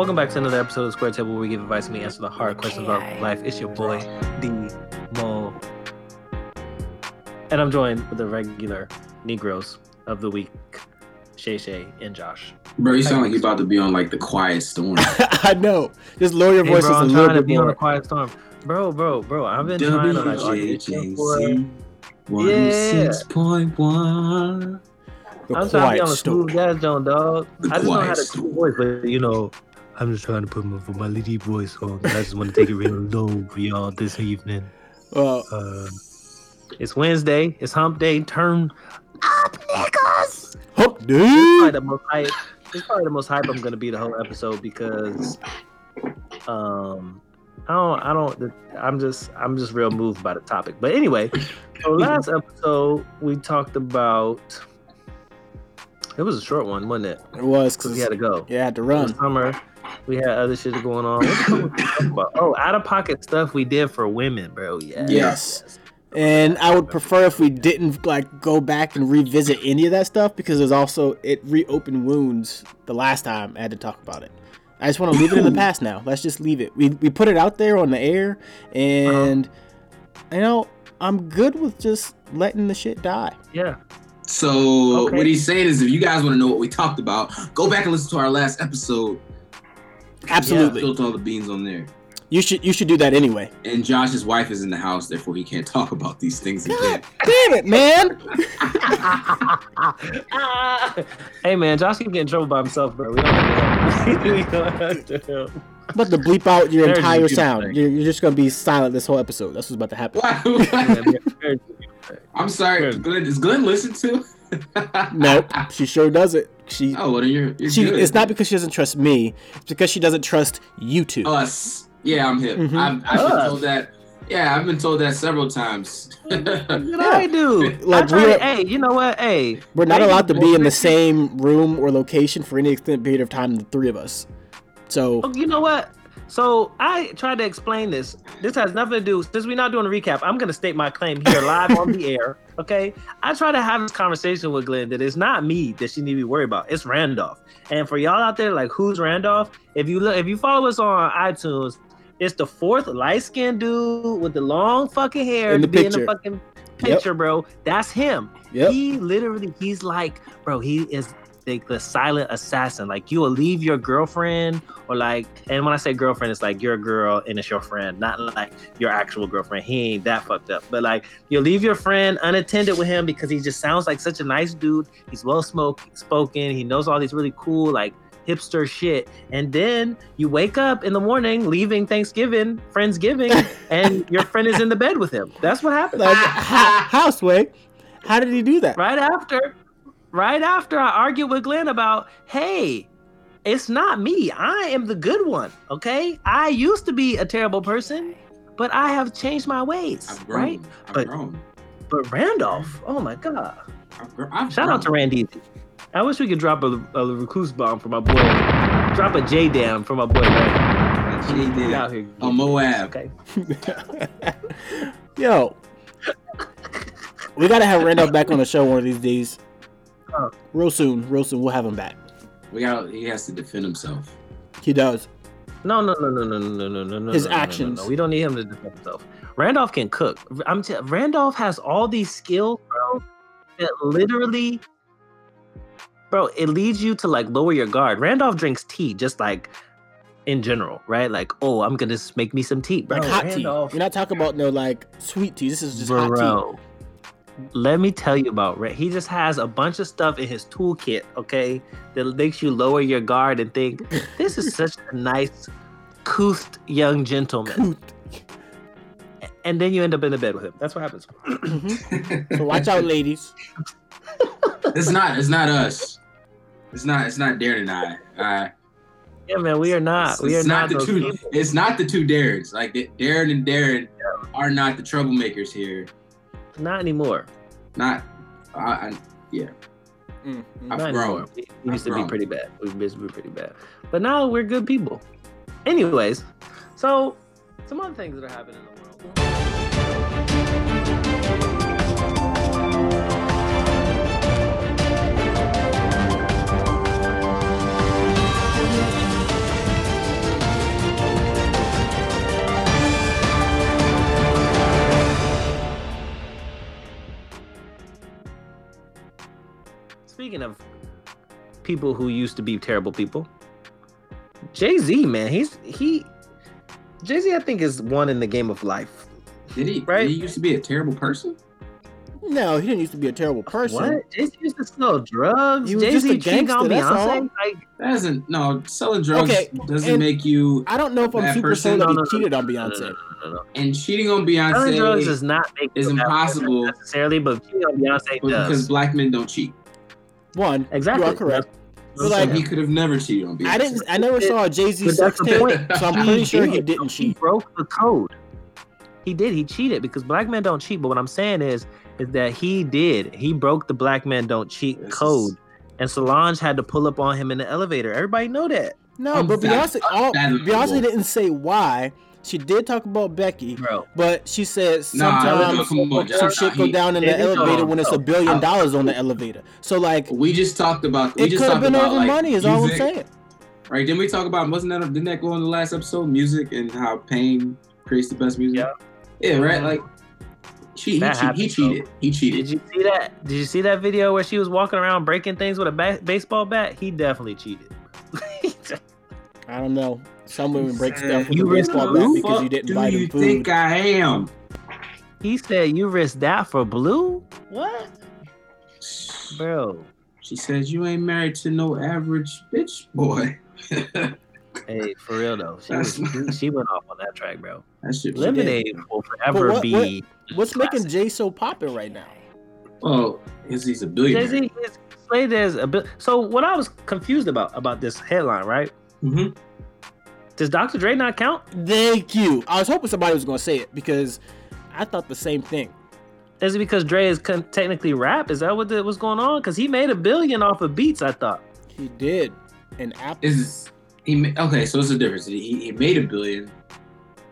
Welcome back to another episode of The Square Table, where we give advice and we answer the hard questions about life. It's your boy, D. Mo. And I'm joined with the regular Negroes of the week, Shay Shay and Josh. Bro, you sound like you're about to be on like the Quiet Storm. I know. Just lower your voices a little bit more. I'm trying to be on the Quiet Storm. Bro, I've been trying to like... WJJC 106.1. I'm trying to be on a smooth jazz zone, dog. I just don't have a cool voice, but you know, I'm just trying to put my lady voice on. I just want to take it real low for y'all this evening. Well, it's Wednesday. It's hump day. Turn up, niggas. Hump day. It's probably the most hype I'm gonna be the whole episode because I'm just real moved by the topic. But anyway, so last episode we talked about. It was a short one, wasn't it? It was, because we had to go. Yeah, I had to run. It was summer. We had other shit going on. Oh, out-of-pocket stuff we did for women, bro. Yes. And I would prefer if we didn't like go back and revisit any of that stuff, because there's also it reopened wounds the last time I had to talk about it. I just want to leave it in the past now. Let's just leave it. We put it out there on the air, and you know, I'm good with just letting the shit die. Yeah. So okay. What he's saying is, if you guys want to know what we talked about, go back and listen to our last episode. Absolutely, built all the beans on there. You should do that anyway. And Josh's wife is in the house, therefore he can't talk about these things again. Damn it, man! Hey, man, Josh can get in trouble by himself, bro. We don't have to help. I'm about to bleep out your entire sound. You're just gonna be silent this whole episode. That's what's about to happen. Why? I'm sorry. Does Glenn listen to? Nope. She sure doesn't. You're good. It's not because she doesn't trust me. It's because she doesn't trust you two. Us. Yeah, I'm hip. Mm-hmm. I've been told that. Yeah, I've been told that several times. I do. Like hey, you know what? Hey, we're not allowed to be in the same room or location for any extended period of time. The three of us. So. Oh, you know what? So I tried to explain this. This has nothing to do, since we're not doing a recap, I'm going to state my claim here live on the air, okay? I try to have this conversation with Glenn that it's not me that she need to be worried about. It's Randolph. And for y'all out there, like, who's Randolph? If you follow us on iTunes, it's the fourth light-skinned dude with the long fucking hair to be in the fucking picture, bro. That's him. Yep. He's like, bro, he is... The silent assassin, like you will leave your girlfriend, or like, and when I say girlfriend, it's like your girl and it's your friend, not like your actual girlfriend. He ain't that fucked up, but like you'll leave your friend unattended with him because he just sounds like such a nice dude. He's well spoken, he knows all these really cool, like hipster shit. And then you wake up in the morning, leaving Thanksgiving, Friendsgiving, and your friend is in the bed with him. That's what happened. Like, Houseway, how did he do that? Right after I argued with Glenn about, hey, it's not me. I am the good one, okay? I used to be a terrible person, but I have changed my ways, right? I've grown. But Randolph, oh my God. Shout out to Randy. I wish we could drop a recluse bomb for my boy. Drop a J-Dam for my boy. J-Dam. A Moab. Okay. Yo, we got to have Randolph back on the show one of these days. Real soon, we'll have him back. He has to defend himself. He does. No. His actions. No. We don't need him to defend himself. Randolph can cook. Randolph has all these skills, bro. That literally, bro, it leads you to like lower your guard. Randolph drinks tea, just like in general, right? Like, oh, I'm gonna make me some tea, bro. Like hot Randolph. Tea. You're not talking about no like sweet tea. This is just hot tea. Let me tell you about Red. He just has a bunch of stuff in his toolkit, okay, that makes you lower your guard and think, this is such a nice, coothed young gentleman. And then you end up in the bed with him. That's what happens. So watch out, ladies. It's not us. It's not Dare to Deny. Yeah, man, we are not. It's not the two Darrens. Like, Darren and Darren are not the troublemakers here. Not anymore. I've grown. We used to be pretty bad. But now we're good people. Anyways, so some other things that are happening in the world. Speaking of people who used to be terrible people, Jay-Z, man, Jay-Z, I think, is one in the game of life. Did he? Right? Did he used to be a terrible person? No, he didn't used to be a terrible person. What? Jay-Z used to sell drugs. Jay-Z cheated on Beyonce. Selling drugs doesn't make you. I don't know if I'm super saying that he cheated on Beyonce. No. And cheating on Beyonce selling drugs does not make is impossible necessarily, but cheating on Beyonce does because black men don't cheat. One, exactly, you are correct. But like, he could have never cheated on Beyonce. I never saw a Jay-Z sex tape, so I'm pretty sure he didn't cheat. He broke the code. He did. He cheated because black men don't cheat. But what I'm saying is that he did. He broke the black men don't cheat code. And Solange had to pull up on him in the elevator. Everybody know that. No, but Beyonce didn't say why. She did talk about Becky, but she said sometimes some shit go down in the elevator when it's $1 billion on the elevator. So like we just talked about, it could have been over like, money. Is music, all I'm saying. Right? Didn't we talk about? Didn't that go on the last episode? Music and how pain creates the best music. Yeah, right. Like he cheated. He cheated. Did you see that? Did you see that video where she was walking around breaking things with a baseball bat? He definitely cheated. I don't know. Some women break stuff with a baseball bat because you didn't buy them food. Do you think I am? He said you risked that for blue? What? Bro. She says you ain't married to no average bitch boy. Hey, for real though. She went off on that track, bro. That shit Lemonade will forever be. What's making Jay so poppin' right now? Oh, he's a billionaire. Jay-Z is a billionaire. So what I was confused about this headline, right? Mm-hmm. Does Dr. Dre not count? Thank you. I was hoping somebody was going to say it because I thought the same thing. Is it because Dre is technically rap? Is that what was going on? Because he made $1 billion off of Beats, I thought. He did. And Apple. So it's a difference. He made $1 billion,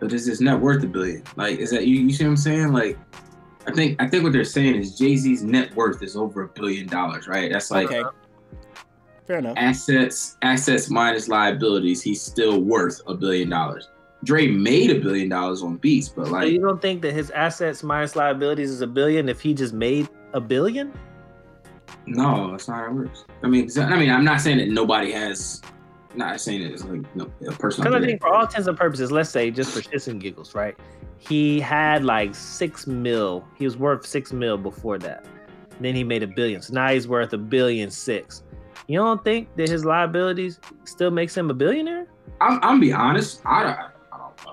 but is his net worth $1 billion? Like, is that you see what I'm saying? Like, I think what they're saying is Jay-Z's net worth is over $1 billion, right? That's like. Okay. Fair enough. Assets minus liabilities, he's still worth $1 billion. Dre made $1 billion on Beats, but like, so you don't think that his assets minus liabilities is $1 billion if he just made $1 billion? No, that's not how it works. I mean, I'm not saying that nobody has. Not saying that it's like a person. Because I think for all intents and purposes, let's say just for shits and giggles, right? He had like $6 million. He was worth $6 million before that. And then he made $1 billion. So now he's worth $1.6 billion. You don't think that his liabilities still makes him a billionaire? I'm be honest. I don't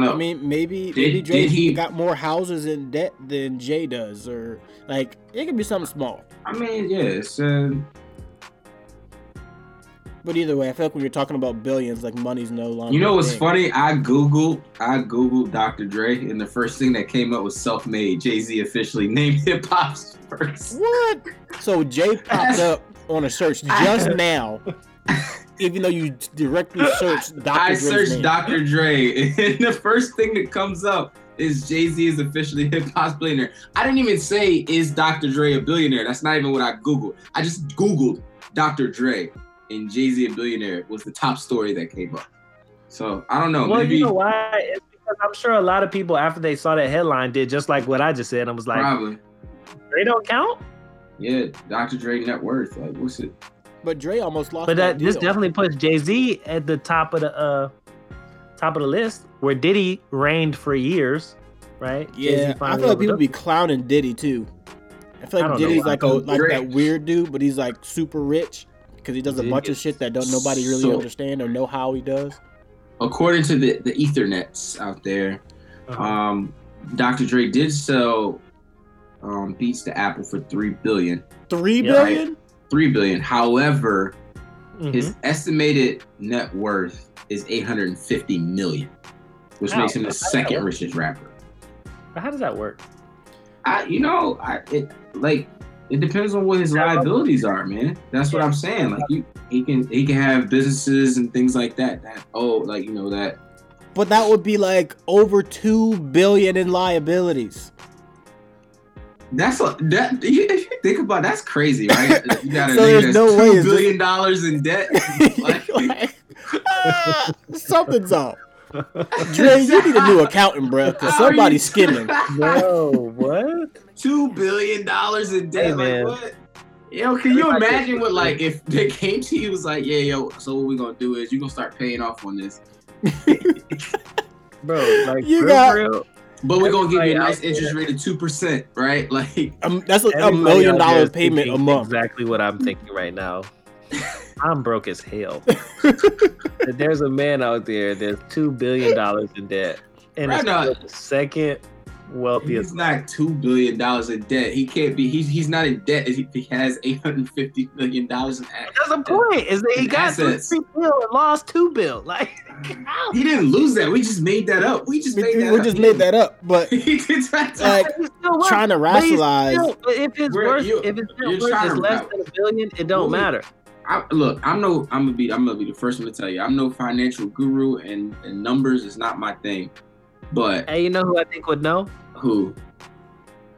know. I mean, maybe Dre got more houses in debt than Jay does, or like it could be something small. I mean, yes. But either way, I feel like when you're talking about billions, like money's no longer. You know what's funny? I googled Dr. Dre, and the first thing that came up was self-made. Jay-Z officially named hip hop's first. What? So Jay popped up on a search just now, even though you directly searched Dr. Dre. I searched name. Dr. Dre, and the first thing that comes up is Jay-Z is officially hip hop's billionaire. I didn't even say is Dr. Dre a billionaire. That's not even what I googled. I just googled Dr. Dre and Jay-Z a billionaire was the top story that came up. So I don't know. Well, maybe, you know why? It's because I'm sure a lot of people after they saw that headline did just like what I just said. I was like, probably. They don't count. Yeah, Dr. Dre net worth. Like, what's it? But Dre almost lost. But that this definitely puts Jay-Z at the top of the list, where Diddy reigned for years, right? Yeah, I feel like people be clowning Diddy too. I feel like Diddy's like that weird dude, but he's like super rich because he does a bunch of shit that don't nobody really understand or know how he does. According to the ethernets out there, Dr. Dre did sell. Beats to Apple for $3 billion. $3 billion? Right? $3 billion. However, his estimated net worth is $850 million, which makes him the second richest rapper. But how does that work? It depends on what his liabilities are, man. That's what I'm saying. Like he can have businesses and things like that. But that would be like over $2 billion in liabilities. If you think about it, that's crazy, right? You got a nigga that's no $2 billion in debt. Something's off. Dre, you need a new accountant, bro, because somebody's skimming. Bro, what? $2 billion in debt, hey, man. Like what? Yo, can you imagine what, like, if they came to you was like, yeah, yo, so what we're going to do is you're going to start paying off on this. Bro, like, you real. But we're going to give you a nice interest rate of 2%, right? Like, that's like $1 million payment a month. Exactly what I'm thinking right now. I'm broke as hell. There's a man out there that's $2 billion in debt. And right, it's now, the second wealthiest. He's not $2 billion in debt. He can't be. He's not in debt. He has $850 million in assets. That's the point. Is that he got $3 billion and lost $2 billion. Like, he didn't lose that. We just made that up. We just made that up. But like, trying to rationalize. If it's less than $1 billion, it don't matter. I'm gonna be the first one to tell you. I'm no financial guru, and numbers is not my thing. But hey, you know who I think would know? Who?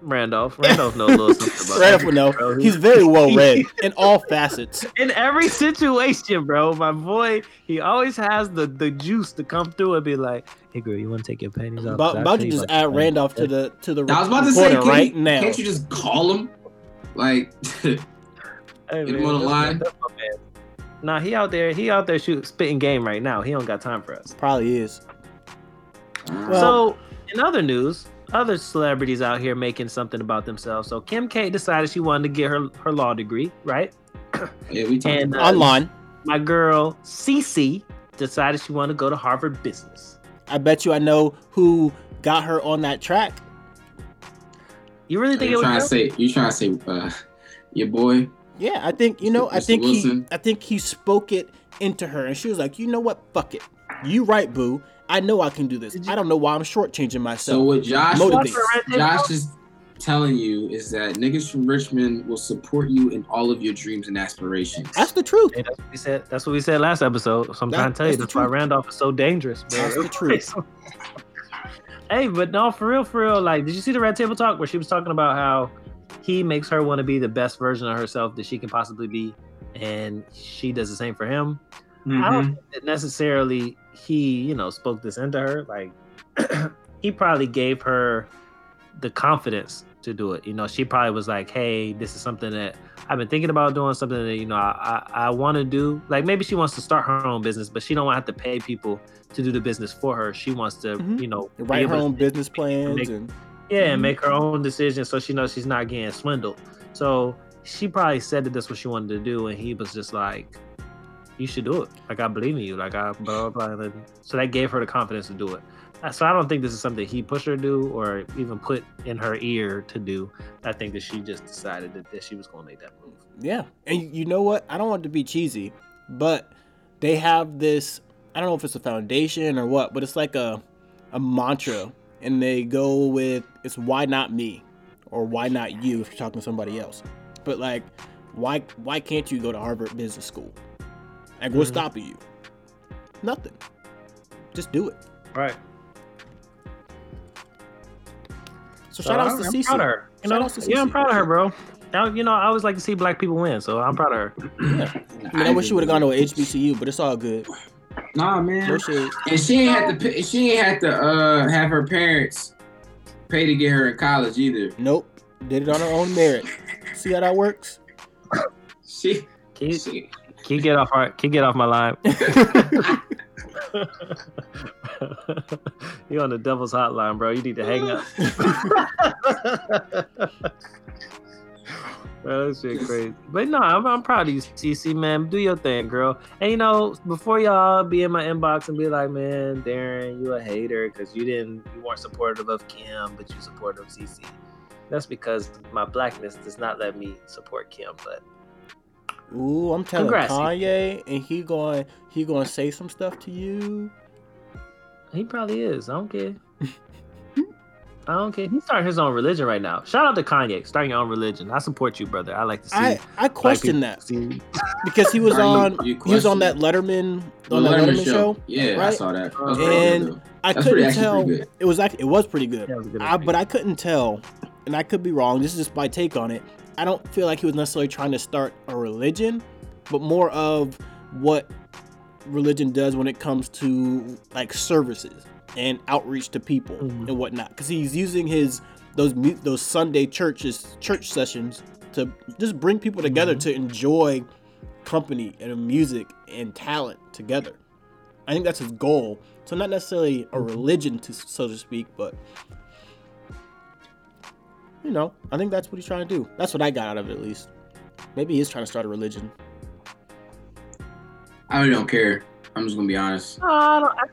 Randolph. Randolph knows a little something about. Randolph would know. He's very well read in all facets. In every situation, bro. My boy, he always has the juice to come through and be like, "Hey, girl, you want to take your panties off?" About to just add Randolph to the. I was about to say, can't you just call him? Like. Hey, man, want to lie? Nah, he out there spitting game right now. He don't got time for us. Probably is. Well, so, in other news, other celebrities out here making something about themselves. So Kim K decided she wanted to get her law degree, right? Yeah, we talked online. My girl Cece decided she wanted to go to Harvard Business. I bet you I know who got her on that track. You really think it was you trying to say your boy? Yeah, I think he spoke it into her, and she was like, "You know what? Fuck it. You right, boo. I know I can do this. I don't know why I'm shortchanging myself." So what Josh is telling you is that niggas from Richmond will support you in all of your dreams and aspirations. That's the truth. Yeah, that's what we said. That's what we said last episode. So I'm trying to tell you, that's why Randolph is so dangerous, bro. That's the truth. Hey, but no, for real. Like, did you see the Red Table Talk where she was talking about how he makes her want to be the best version of herself that she can possibly be, and she does the same for him? Mm-hmm. I don't think that necessarily he, spoke this into her. Like, he probably gave her the confidence to do it. She probably was like, "Hey, this is something that I've been thinking about doing, something that, I want to do." Like, maybe she wants to start her own business, but she don't want to have to pay people to do the business for her. She wants to, write her own business plans and make her own decisions, so she knows she's not getting swindled. So she probably said that that's what she wanted to do, and he was just like, "You should do it. Like, I believe in you. Like, I blah, blah, blah." So that gave her the confidence to do it. So I don't think this is something he pushed her to do or even put in her ear to do. I think that she just decided that she was going to make that move. Yeah. And you know what? I don't want it to be cheesy, but they have this, I don't know if it's a foundation or what, but it's like a mantra. And they go with, it's "why not me?" or "why not you?" if you're talking to somebody else. But like, why can't you go to Harvard Business School? Like, what's stopping you? Nothing. Just do it. Right. So shout out to Cece. I'm proud of her, bro. Now, I always like to see black people win, so I'm proud of her. Yeah. I wish she would have gone to an HBCU, but it's all good. Nah, man. No shade. And she ain't had to have her parents pay to get her in college either. Nope. Did it on her own merit. See how that works? She get off my line. You on the devil's hotline, bro. You need to hang up. Bro, that shit crazy. But no, I'm proud of you, CC, man. Do your thing, girl. And before y'all be in my inbox and be like, "Man, Darren, you a hater because you weren't supportive of Kim, but you supportive of CC." That's because my blackness does not let me support Kim. But ooh, I'm telling Kanye, and he going to say some stuff to you. He probably is. I don't care. I don't care. He's starting his own religion right now. Shout out to Kanye. Starting your own religion. I support you, brother. I like to see. I question that because he was on that Letterman show. Yeah, right? I saw that. And I couldn't tell. It was pretty good. Yeah, it was good. But I couldn't tell, and I could be wrong. This is just my take on it. I don't feel like he was necessarily trying to start a religion, but more of what religion does when it comes to like services. and outreach to people and whatnot, because he's using his those Sunday church sessions to just bring people together to enjoy company and music and talent together. I think that's his goal. So not necessarily a religion, so to speak, but you know, I think that's what he's trying to do. That's what I got out of it, at least. Maybe he's trying to start a religion. I really don't care. I'm just gonna be honest. No,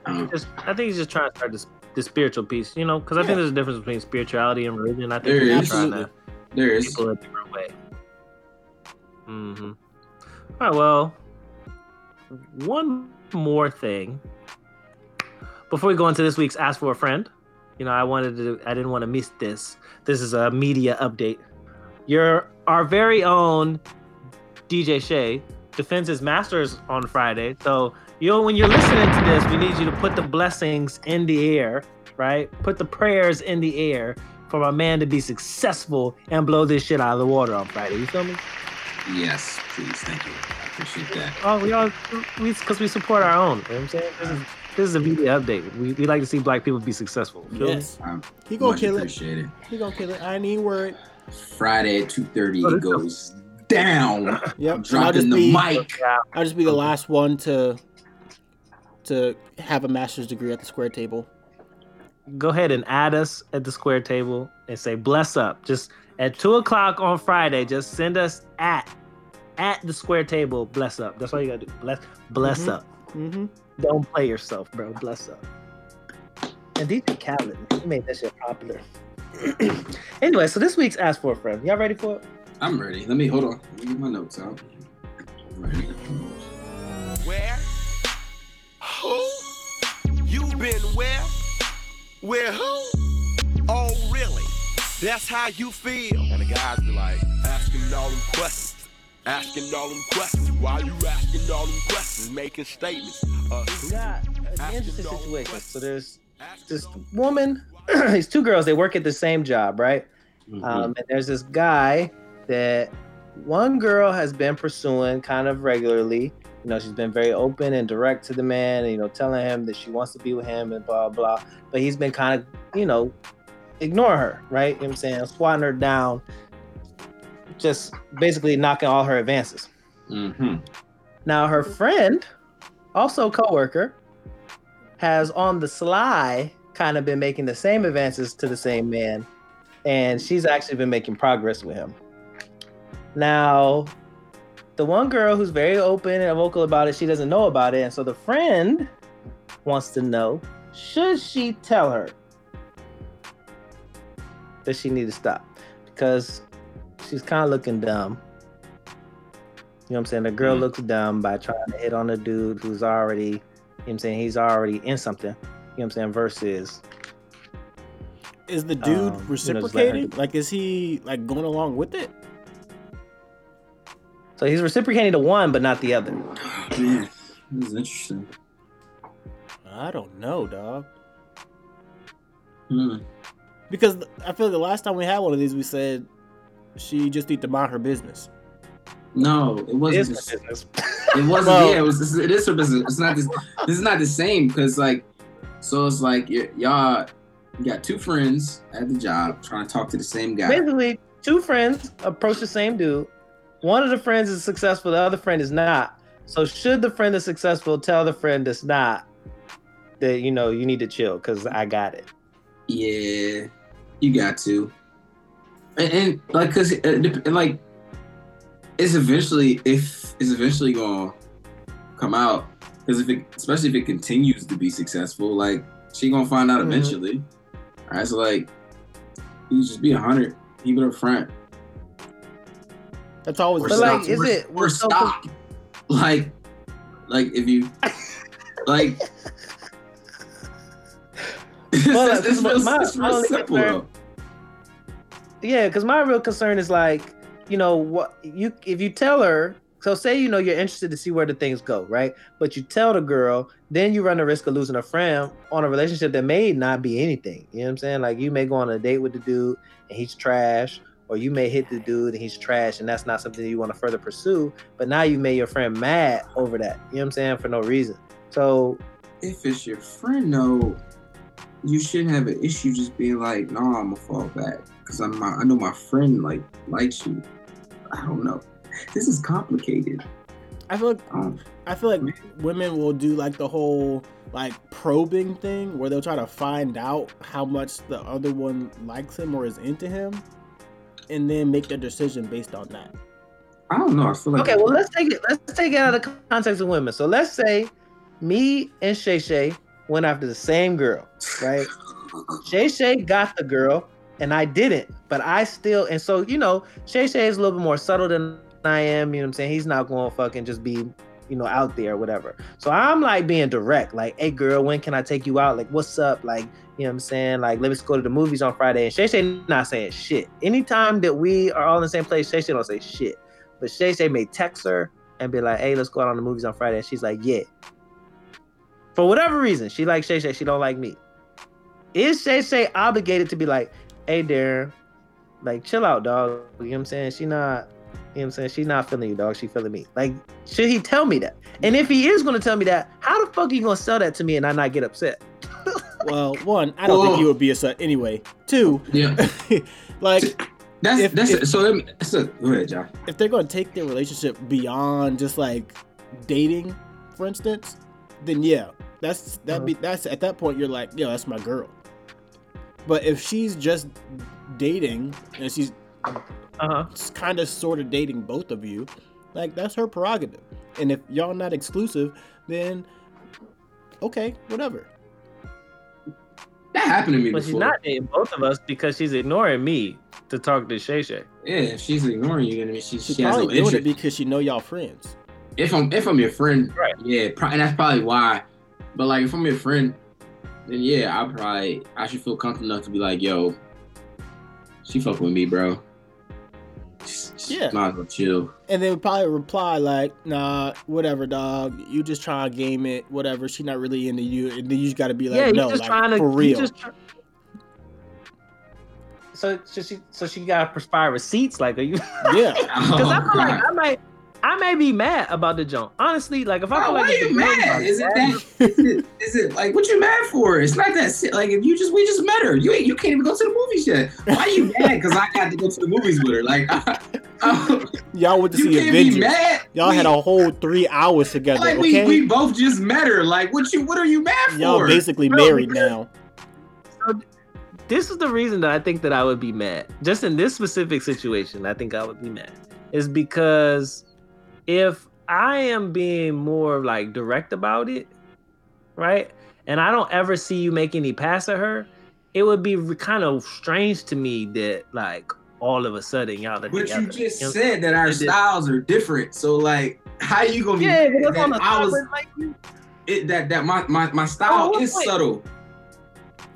I think he's just trying to start the spiritual piece, you know, because I think there's a difference between spirituality and religion. I think he's trying to give people a different way. Mm-hmm. All right, well, one more thing before we go into this week's Ask for a Friend. You know, I didn't want to miss this. This is a media update. Our very own DJ Shay defends his master's on Friday. So, you know, when you're listening to this, we need you to put the blessings in the air, right? Put the prayers in the air for my man to be successful and blow this shit out of the water on Friday. You feel me? Yes, please. Thank you. I appreciate that. Oh, because we support our own. You know what I'm saying? This is a media update. We like to see black people be successful. Yes. He gonna kill it. He gonna kill it. I ain't even worried. Friday at 2:30 it goes down. Yep. Dropping the mic. I'll just be the last one to have a master's degree at the Square Table. Go ahead and add us at the Square Table and say bless up. Just at 2:00 on Friday, just send us at the Square Table. Bless up. That's all you gotta do. Bless up. Mm-hmm. Don't play yourself, bro. Bless up. And DJ Khaled, he made that shit popular. Anyway, so this week's Ask for a Friend. Y'all ready for it? I'm ready. Let me hold on. Let me get my notes out. I'm ready. Where? Who? You been where? Where who? Oh, really? That's how you feel. And the guys be like, asking all them questions. Asking all them questions. Why you asking all them questions? Making statements. We got an interesting situation. So there's this woman, these two girls, they work at the same job, right? Mm-hmm. And there's this guy that one girl has been pursuing kind of regularly. You know, she's been very open and direct to the man, and, you know, telling him that she wants to be with him and blah, blah. But he's been kind of, you know, ignoring her, right? You know what I'm saying? Swatting her down. Just basically knocking all her advances. Mm-hmm. Now, her friend, also coworker, has on the sly kind of been making the same advances to the same man, and she's actually been making progress with him. Now, the one girl who's very open and vocal about it, she doesn't know about it, and so the friend wants to know, should she tell her that she needs to stop? Because she's kind of looking dumb. You know what I'm saying? The girl looks dumb by trying to hit on a dude who's already, you know what I'm saying, he's already in something. You know what I'm saying? Versus. Is the dude reciprocating? You know, like, is he, like, going along with it? So he's reciprocating to one, but not the other. Man, this is interesting. I don't know, dog. Because I feel like the last time we had one of these, we said, she just need to mind her business. No, it wasn't. It wasn't. Well, yeah, it was. It is her business. It's not. This is not the same because, like, so it's like y'all got two friends at the job trying to talk to the same guy. Basically, two friends approach the same dude. One of the friends is successful. The other friend is not. So should the friend that's successful tell the friend that's not that, you know, you need to chill because I got it? Yeah, you got to. And like, cause and like, it's eventually gonna come out. Cause especially if it continues to be successful, like she gonna find out eventually. All right, so like, you just be 100. Keep it up front. That's always. But like, is it? We're stopped. Like if you like. Well, it's real simple though. Yeah, because my real concern is like, you know, what you if you tell her, so say, you know, you're interested to see where the things go, right? But you tell the girl, then you run the risk of losing a friend on a relationship that may not be anything. You know what I'm saying? Like you may go on a date with the dude and he's trash, or you may hit the dude and he's trash, and that's not something that you want to further pursue. But now you made your friend mad over that. You know what I'm saying? For no reason. So if it's your friend, though, you shouldn't have an issue just being like, no, I'm gonna fall back because I know my friend likes you. I don't know. This is complicated. I feel like women will do like the whole like probing thing where they'll try to find out how much the other one likes him or is into him, and then make their decision based on that. I don't know. I feel like okay. Well, let's take it out of the context of women. So let's say me and Shay Shay went after the same girl, right? Shay Shay got the girl, and I didn't. But I still, and so you know, Shay Shay is a little bit more subtle than I am. You know what I'm saying? He's not going to fucking just be, you know, out there or whatever. So I'm like being direct, like, hey girl, when can I take you out? Like, what's up? Like, you know what I'm saying? Like, let's go to the movies on Friday. And Shay Shay not saying shit. Anytime that we are all in the same place, Shay Shay don't say shit. But Shay Shay may text her and be like, hey, let's go out on the movies on Friday. And she's like, yeah. For whatever reason, she likes Shay Shay, she don't like me. Is Shay Shay obligated to be like, hey Darren, like chill out, dog? You know what I'm saying? She's not feeling you, dog. She feeling me. Like, should he tell me that? And if he is going to tell me that, how the fuck are you going to sell that to me and I not get upset? Well, one, I don't think you would be upset anyway. Two, yeah, like go ahead, John. If they're going to take their relationship beyond just like dating, for instance, then yeah, that's at that point you're like, yo, that's my girl. But if she's just dating and she's it's kind of sort of dating both of you, like that's her prerogative, and if y'all not exclusive, then okay, whatever. That happened to me before. She's not dating both of us because she's ignoring me to talk to Shay Shay. Yeah, if she's ignoring you, then she's probably has no doing it because she know y'all friends. If I'm your friend, right? Yeah, and that's probably why. But like, if I'm your friend, then yeah, I should feel comfortable enough to be like, yo, she fuck with me, bro. Yeah. Might as well chill. And they would probably reply like, nah, whatever, dog. You just trying to game it, whatever. She not really into you. And then you just got to be like, yeah, no, just like, for real. So she got to perspire receipts? Like, are you... Yeah. Because I feel like I may be mad about the junk. Honestly, like, if I feel like... Why are you mad? Is it like, what you mad for? It's not that... Like, if you just... We just met her. You can't even go to the movies yet. Why are you mad? Because I got to go to the movies with her. Like... Y'all went to see Avengers. Y'all had a whole 3 hours together. Like, okay? we both just met her. Like, what are you mad for? Y'all basically married now. So this is the reason that I think that I would be mad. Just in this specific situation, I think I would be mad. Is because if I am being more like direct about it, right? And I don't ever see you make any pass at her, it would be kind of strange to me that like all of a sudden y'all are but together. But you just said that our styles are different. So like, how you gonna be? Yeah, because on the my style is subtle.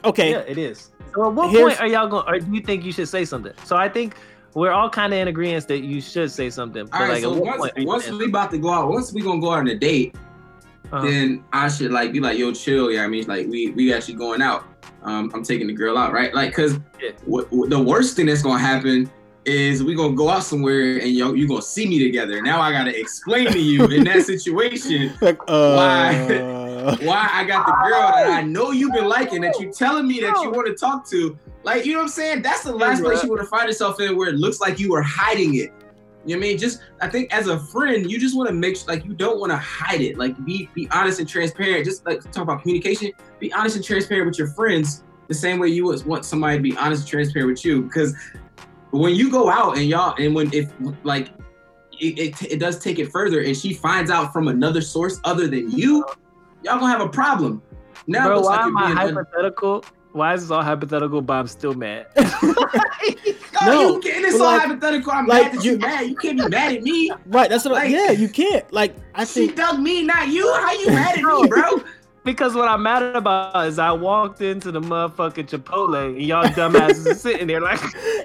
Okay, yeah, it is. So at what point are y'all going? Or do you think you should say something? So I think we're all kind of in agreement that you should say something. All right, like, so once we about to go out, once we gonna go out on a date, then I should like be like, yo, chill. Yeah, I mean, like we actually going out. I'm taking the girl out, right? Like, cause the worst thing that's gonna happen is we gonna go out somewhere and yo, you gonna see me together. Now I gotta explain to you in that situation why I got the girl that I know you've been liking that you telling me that you want to talk to. Like, you know what I'm saying? That's the last place you want to find yourself in where it looks like you are hiding it. You know what I mean? Just, I think as a friend, you just want to make, like, you don't want to hide it. Like, be honest and transparent. Just, like, talk about communication. Be honest and transparent with your friends the same way you would want somebody to be honest and transparent with you. Because when you go out and y'all, and when, if, like, it does take it further and she finds out from another source other than you, y'all gonna have a problem. Now, bro, why am I hypothetical? Why is this all hypothetical? But I'm still mad. No, it's all hypothetical. I'm mad that you're mad. You can't be mad at me. Right? That's what. Yeah, you can't. Like, I think she ducked me, not you. How you mad at me, bro? Because what I'm mad about is I walked into the motherfucking Chipotle and y'all dumbasses are sitting there like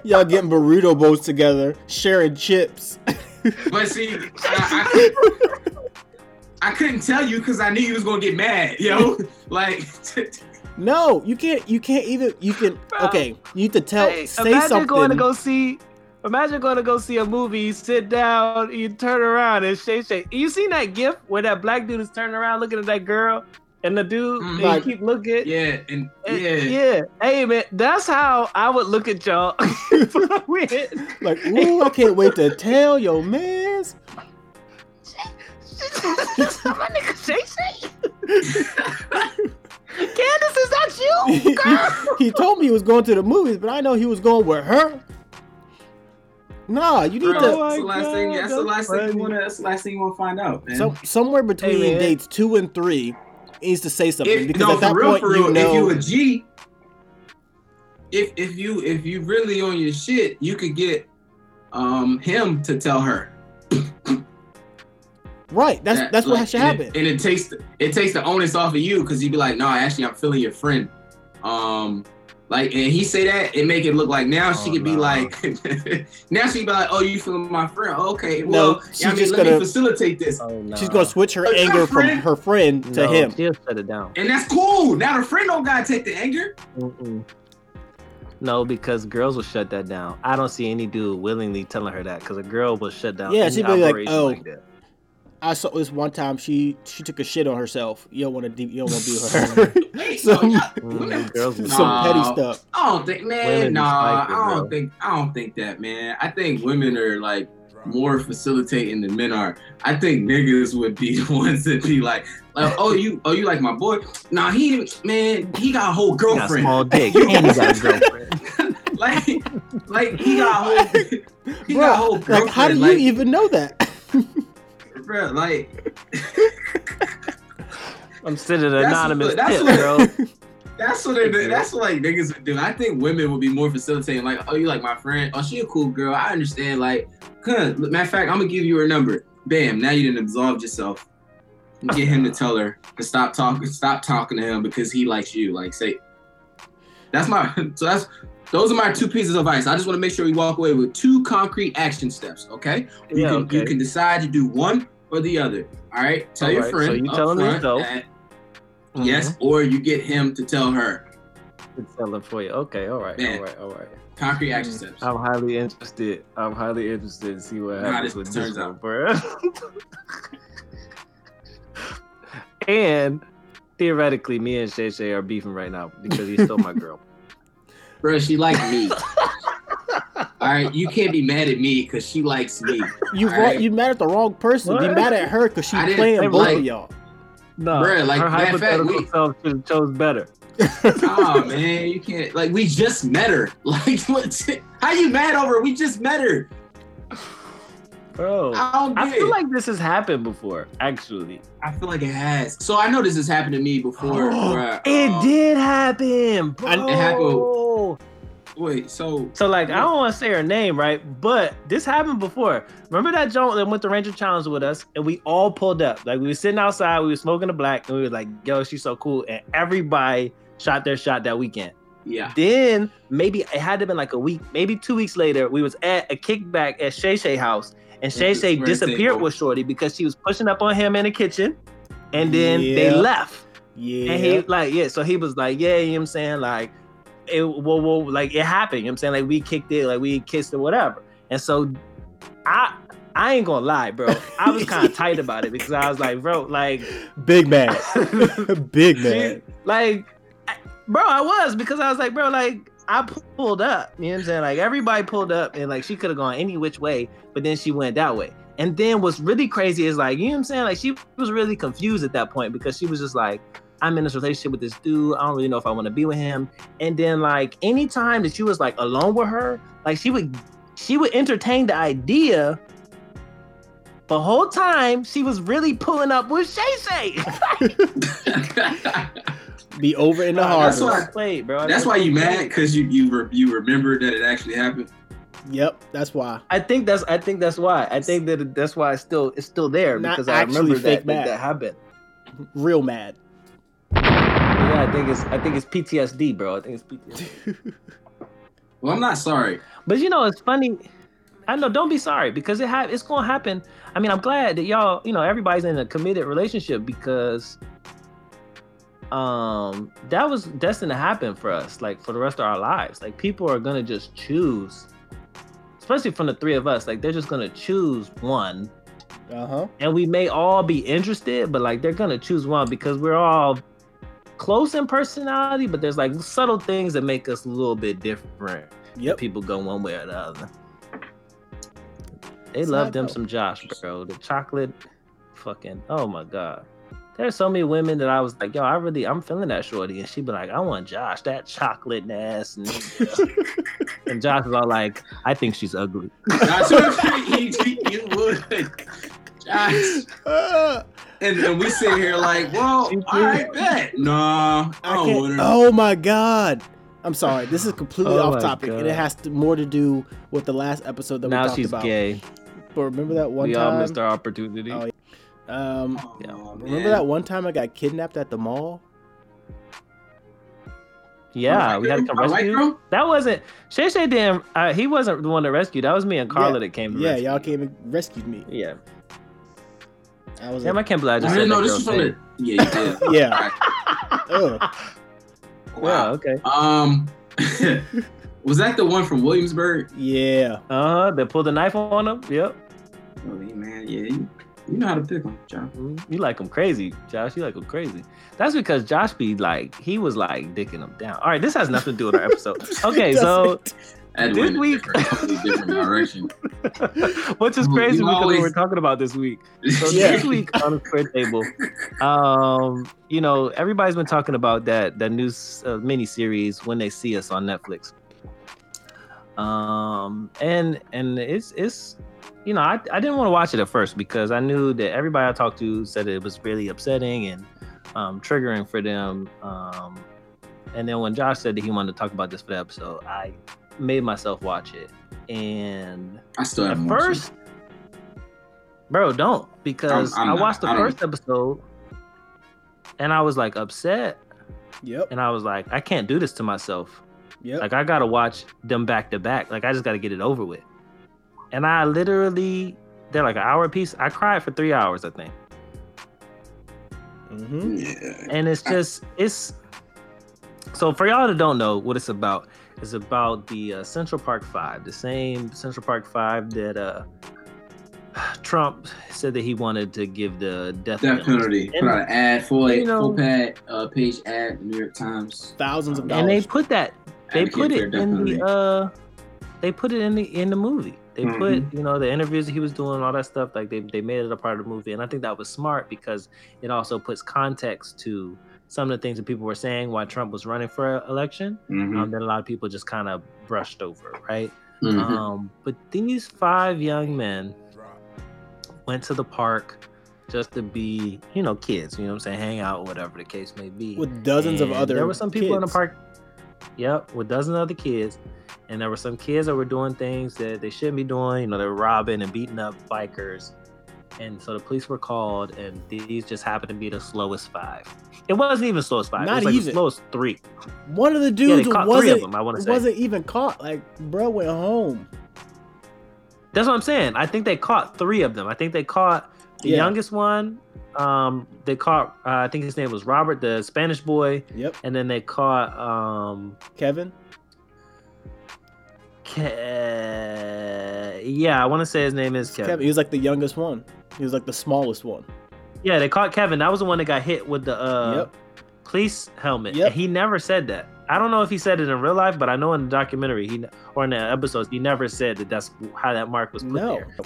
y'all getting burrito bowls together, sharing chips. But see, I couldn't tell you because I knew you was gonna get mad, yo. Like. No, you can't even, you can, okay, you need to tell, hey, say imagine something. Imagine going to go see a movie, sit down, you turn around and Shay Shay. You seen that gif where that black dude is turning around looking at that girl and the dude like, keep looking. Yeah, and yeah. Hey man, that's how I would look at y'all. Like, ooh, I can't wait to tell your mans. My nigga Shay Shay. Candace, is that you, girl? He told me he was going to the movies, but I know he was going with her. Nah, you need to. That's the last thing you want to find out. Man. So somewhere between dates 2 and 3, he needs to say something because at that point you know. If you a G, if you really on your shit, you could get him to tell her. Right, that's like, what should happen. And it takes the onus off of you because you'd be like, no, actually, I'm feeling your friend. Like, and he say that, it make it look like now she could be like, oh, you feeling my friend? Okay, well, no, let me facilitate this. Oh, no. She's gonna switch her anger from her friend to him. She'll shut it down, and that's cool. Now the friend don't gotta take the anger. Mm-mm. No, because girls will shut that down. I don't see any dude willingly telling her that because a girl will shut down. Yeah, she'd be like, oh. Like that. I saw this one time. She took a shit on herself. You don't want to do her. some petty stuff. I don't think that, man. I think women are like more facilitating than men are. I think niggas would be the ones that be like oh you like my boy? Nah, he got a whole girlfriend. He got a small dick. And he got a girlfriend. like he got a whole girlfriend. Like, how do you even know that? Bro, like I'm sending an anonymous tip, bro. That's what they do. That's what like niggas would do. I think women would be more facilitating. Like, oh, you like my friend? Oh, she a cool girl. I understand. Like, matter of fact, I'm gonna give you her number. Bam! Now you didn't absolve yourself. Get him to tell her to stop talking. Stop talking to him because he likes you. Like, say those are my 2 pieces of advice. I just want to make sure we walk away with 2 concrete action steps. Okay, you can decide to do one or the other. All right, tell your friend. So you tell him yourself. Yes, or you get him to tell her. To tell her for you. Okay, all right. Concrete action steps. I'm highly interested to see what happens with this one, bro. And theoretically, me and Shay Shay are beefing right now because he stole my girl. Bro, she likes me. All right, you can't be mad at me because she likes me. You mad at the wrong person. What? Be mad at her because she's playing both of y'all. No, bro, like her hypothetical self should have chose better. Oh man, you can't. Like we just met her. Like what? How you mad over? We just met her. Bro, I feel like this has happened before. Actually, I feel like it has. So I know this has happened to me before. It did happen, bro. It happened. Wait, so like I don't want to say her name, right? But this happened before. Remember that joint that went to Ranger Challenge with us, and we all pulled up. Like we were sitting outside, we were smoking a black, and we were like, "Yo, she's so cool," and everybody shot their shot that weekend. Yeah. Then maybe it had to have been like a week, maybe 2 weeks later. We was at a kickback at Shay Shay house. And Shay Shay disappeared with Shorty because she was pushing up on him in the kitchen. And then they left. Yeah. And he so he was like, yeah, you know what I'm saying? Like, it happened. You know what I'm saying? Like, we kicked it, like, we kissed or whatever. And so I ain't gonna lie, bro. I was kind of tight about it because I was like, bro, like. Big man. Big man. Like, bro, I was because I was like, bro, like. I pulled up, you know what I'm saying? Like everybody pulled up and like she could have gone any which way, but then she went that way. And then what's really crazy is like, you know what I'm saying? Like she was really confused at that point because she was just like, I'm in this relationship with this dude. I don't really know if I want to be with him. And then like anytime that she was like alone with her, like she would entertain the idea. The whole time she was really pulling up with Shay Shay. Be over in the Harvard. That's why I played, bro. That's why you mad because you remember that it actually happened. Yep, that's why. I think that's why. I think that that's why it's still there because I remember that happened. Real mad. Yeah, I think it's PTSD, bro. I think it's PTSD. Well, I'm not sorry, but you know it's funny. I know. Don't be sorry because it's gonna happen. I mean, I'm glad that y'all, you know, everybody's in a committed relationship because. That was destined to happen for us, like for the rest of our lives. Like people are gonna just choose, especially from the 3 of us. Like they're just gonna choose one, and we may all be interested, but like they're gonna choose one because we're all close in personality, but there's like subtle things that make us a little bit different. Yep. People go one way or the other. They love them some Josh, bro. The chocolate fucking, oh my God. There's so many women that I was like, yo, I'm feeling that shorty. And she'd be like, I want Josh, that chocolate ass nigga. And Josh was all like, I think she's ugly. Josh you would. Josh. And we sit here like, well, I bet. Nah, I don't want her. Oh my God. I'm sorry. This is completely off topic. God. And it has more to do with the last episode that we talked about. Now she's gay. But remember that one time? We all missed our opportunity. Oh, yeah. Remember that one time I got kidnapped at the mall? Yeah, we had to come rescue. That wasn't Shay Shay. Damn, he wasn't the one that rescued. That was me and Carla that came. Yeah, y'all came and rescued me. Yeah. I was. Damn, like, I can't believe I just. I didn't know this was from the. Yeah, you did. Yeah. Wow. Okay. Was that the one from Williamsburg? Yeah. They pulled a knife on him. Yep. Oh man, yeah. You know how to pick them, Josh. You like them crazy, Josh. You like them crazy. That's because Josh be like, he was like dicking them down. All right, this has nothing to do with our episode. Okay, so this week, different direction. Which is crazy because we were talking about this week. So this week on the Square Table, you know, everybody's been talking about that new miniseries When They See Us on Netflix. And it's. You know, I didn't want to watch it at first because I knew that everybody I talked to said it was really upsetting and triggering for them. And then when Josh said that he wanted to talk about this for the episode, I made myself watch it. And I still haven't watched it. At first, bro, don't. Because I watched the first episode and I was like upset. Yep. And I was like, I can't do this to myself. Yep. Like, I got to watch them back to back. Like, I just got to get it over with. And I literally, they're like an hour piece. I cried for 3 hours, I think. Mm-hmm. Yeah. And it's just, so for y'all that don't know what it's about the Central Park Five, the same Central Park Five that Trump said that he wanted to give the death penalty. Put out an ad, full page ad, New York Times. Thousands of dollars. And they put it in the movie. They put, you know, the interviews that he was doing, all that stuff, like they made it a part of the movie. And I think that was smart because it also puts context to some of the things that people were saying while Trump was running for election. Mm-hmm. That a lot of people just kind of brushed over, right? Mm-hmm. But these five young men went to the park just to be, you know, kids, you know what I'm saying, hang out, whatever the case may be. With dozens of other kids. There were some people in the park. Yep, with dozens of other kids. And there were some kids that were doing things that they shouldn't be doing. You know, they were robbing and beating up bikers. And so the police were called, and these just happened to be the slowest five. It wasn't even slowest five. Not it was like even. The slowest three. One of the dudes wasn't even caught. Like, bro went home. That's what I'm saying. I think they caught three of them. I think they caught the youngest one. They caught, I think his name was Robert, the Spanish boy. Yep. And then they caught Kevin. I want to say his name is Kevin. He was like the youngest one. He was like the smallest one. Yeah, they caught Kevin. That was the one that got hit with the police helmet. Yep. And he never said that. I don't know if he said it in real life, but I know in the documentary or in the episodes, he never said that that's how that mark was put there.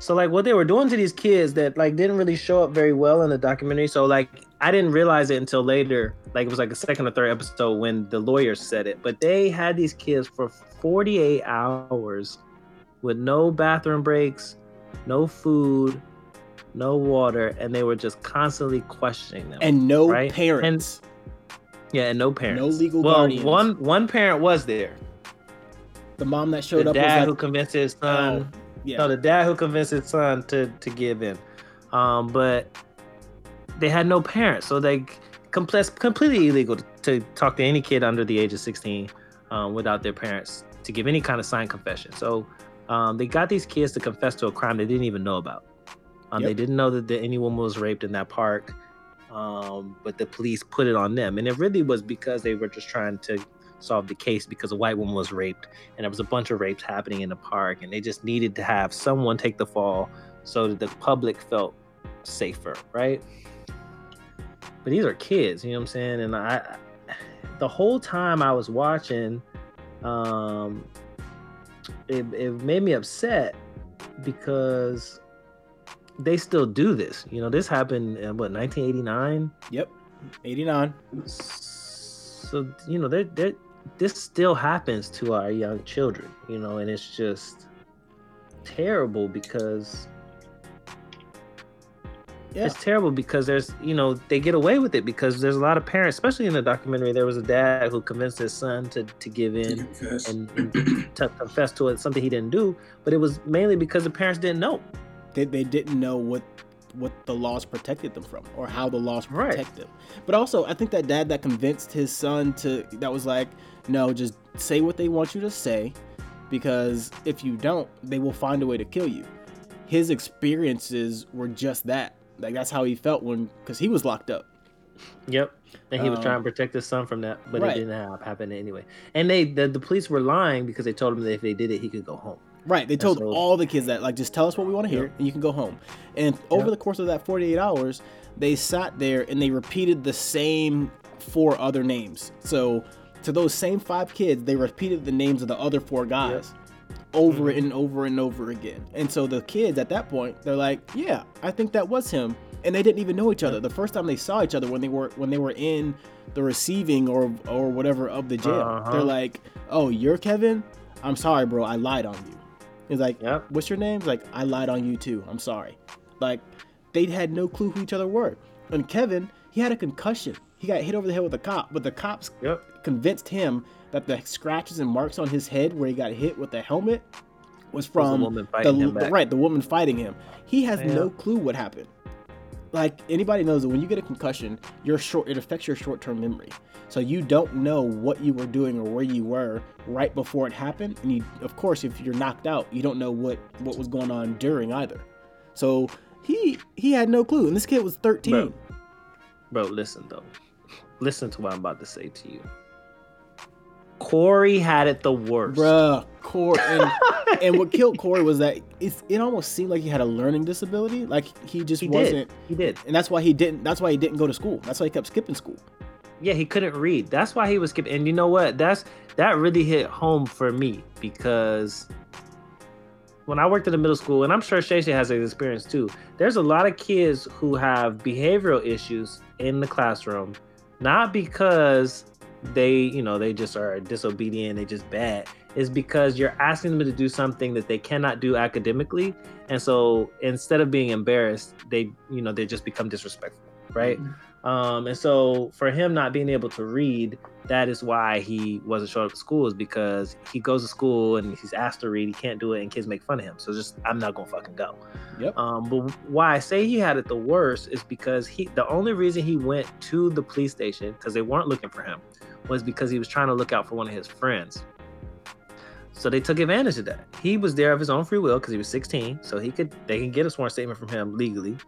So, like, what they were doing to these kids that, like, didn't really show up very well in the documentary. So, like, I didn't realize it until later. Like, it was like a second or third episode when the lawyers said it. But they had these kids for 48 hours with no bathroom breaks, no food, no water. And they were just constantly questioning them. And no parents. And no parents. No legal guardians. Well, one parent was there. The mom that showed up was like, who convinced his son... No, the dad who convinced his son to give in. But they had no parents. So they completely illegal to talk to any kid under the age of 16 without their parents to give any kind of signed confession. So they got these kids to confess to a crime they didn't even know about. They didn't know that any woman was raped in that park. But the police put it on them. And it really was because they were just trying to solve the case because a white woman was raped and there was a bunch of rapes happening in the park and they just needed to have someone take the fall so that the public felt safer, right? But these are kids, you know what I'm saying? And the whole time I was watching, it made me upset because they still do this. You know, this happened in, 1989? Yep, 89. So, you know, this still happens to our young children, you know, and it's just terrible because... Yeah. It's terrible because there's, you know, they get away with it because there's a lot of parents, especially in the documentary. There was a dad who convinced his son to give in and to confess to it, something he didn't do. But it was mainly because the parents didn't know. They didn't know what the laws protected them from or how the laws protect right. them. But also, I think that dad that convinced his son that was like, no, just say what they want you to say, because if you don't, they will find a way to kill you. His experiences were just that. Like, that's how he felt because he was locked up. Yep. And he was trying to protect his son from that, but right. it didn't happen anyway. And the police were lying because they told him that if they did it, he could go home. Right. They told all the kids that, like, just tell us what we want to hear, yep. and you can go home. And over yep. the course of that 48 hours, they sat there and they repeated the same 4 other names. So to those same 5 kids, they repeated the names of the other 4 guys. Yep. over mm-hmm. and over and over again. And so the kids at that point, they're like, yeah, I think that was him. And they didn't even know each other. The first time they saw each other when they were in the receiving or whatever of the jail, uh-huh. they're like, oh, you're Kevin? I'm sorry, bro. I lied on you. He's like, yep. what's your name? He's like, I lied on you too. I'm sorry. Like, they had no clue who each other were. And Kevin, he had a concussion. He got hit over the head with a cop, but the cops yep. convinced him that the scratches and marks on his head where he got hit with the helmet was from the woman fighting him. He has Damn. No clue what happened. Like, anybody knows that when you get a concussion, it affects your short-term memory. So you don't know what you were doing or where you were right before it happened. And you, of course, if you're knocked out, you don't know what was going on during either. So he had no clue. And this kid was 13. Bro, listen, though. Listen to what I'm about to say to you. Corey had it the worst. Bruh, Corey. And what killed Corey was that it almost seemed like he had a learning disability. Like, he wasn't. He did. And that's why he didn't go to school. That's why he kept skipping school. Yeah, he couldn't read. That's why he was skipping. And you know what? That really hit home for me, because when I worked in the middle school, and I'm sure Shay Shay has an experience too, there's a lot of kids who have behavioral issues in the classroom, not because they just are disobedient, they just bad. It's because you're asking them to do something that they cannot do academically, and so instead of being embarrassed, they just become disrespectful, right? Mm-hmm. And so for him not being able to read, that is why he wasn't showing up at school, is because he goes to school and he's asked to read, he can't do it, and kids make fun of him. So just, I'm not gonna fucking go. Yep. But why I say he had it the worst is because the only reason he went to the police station, because they weren't looking for him, was because he was trying to look out for one of his friends. So they took advantage of that. He was there of his own free will because he was 16, so they can get a sworn statement from him legally.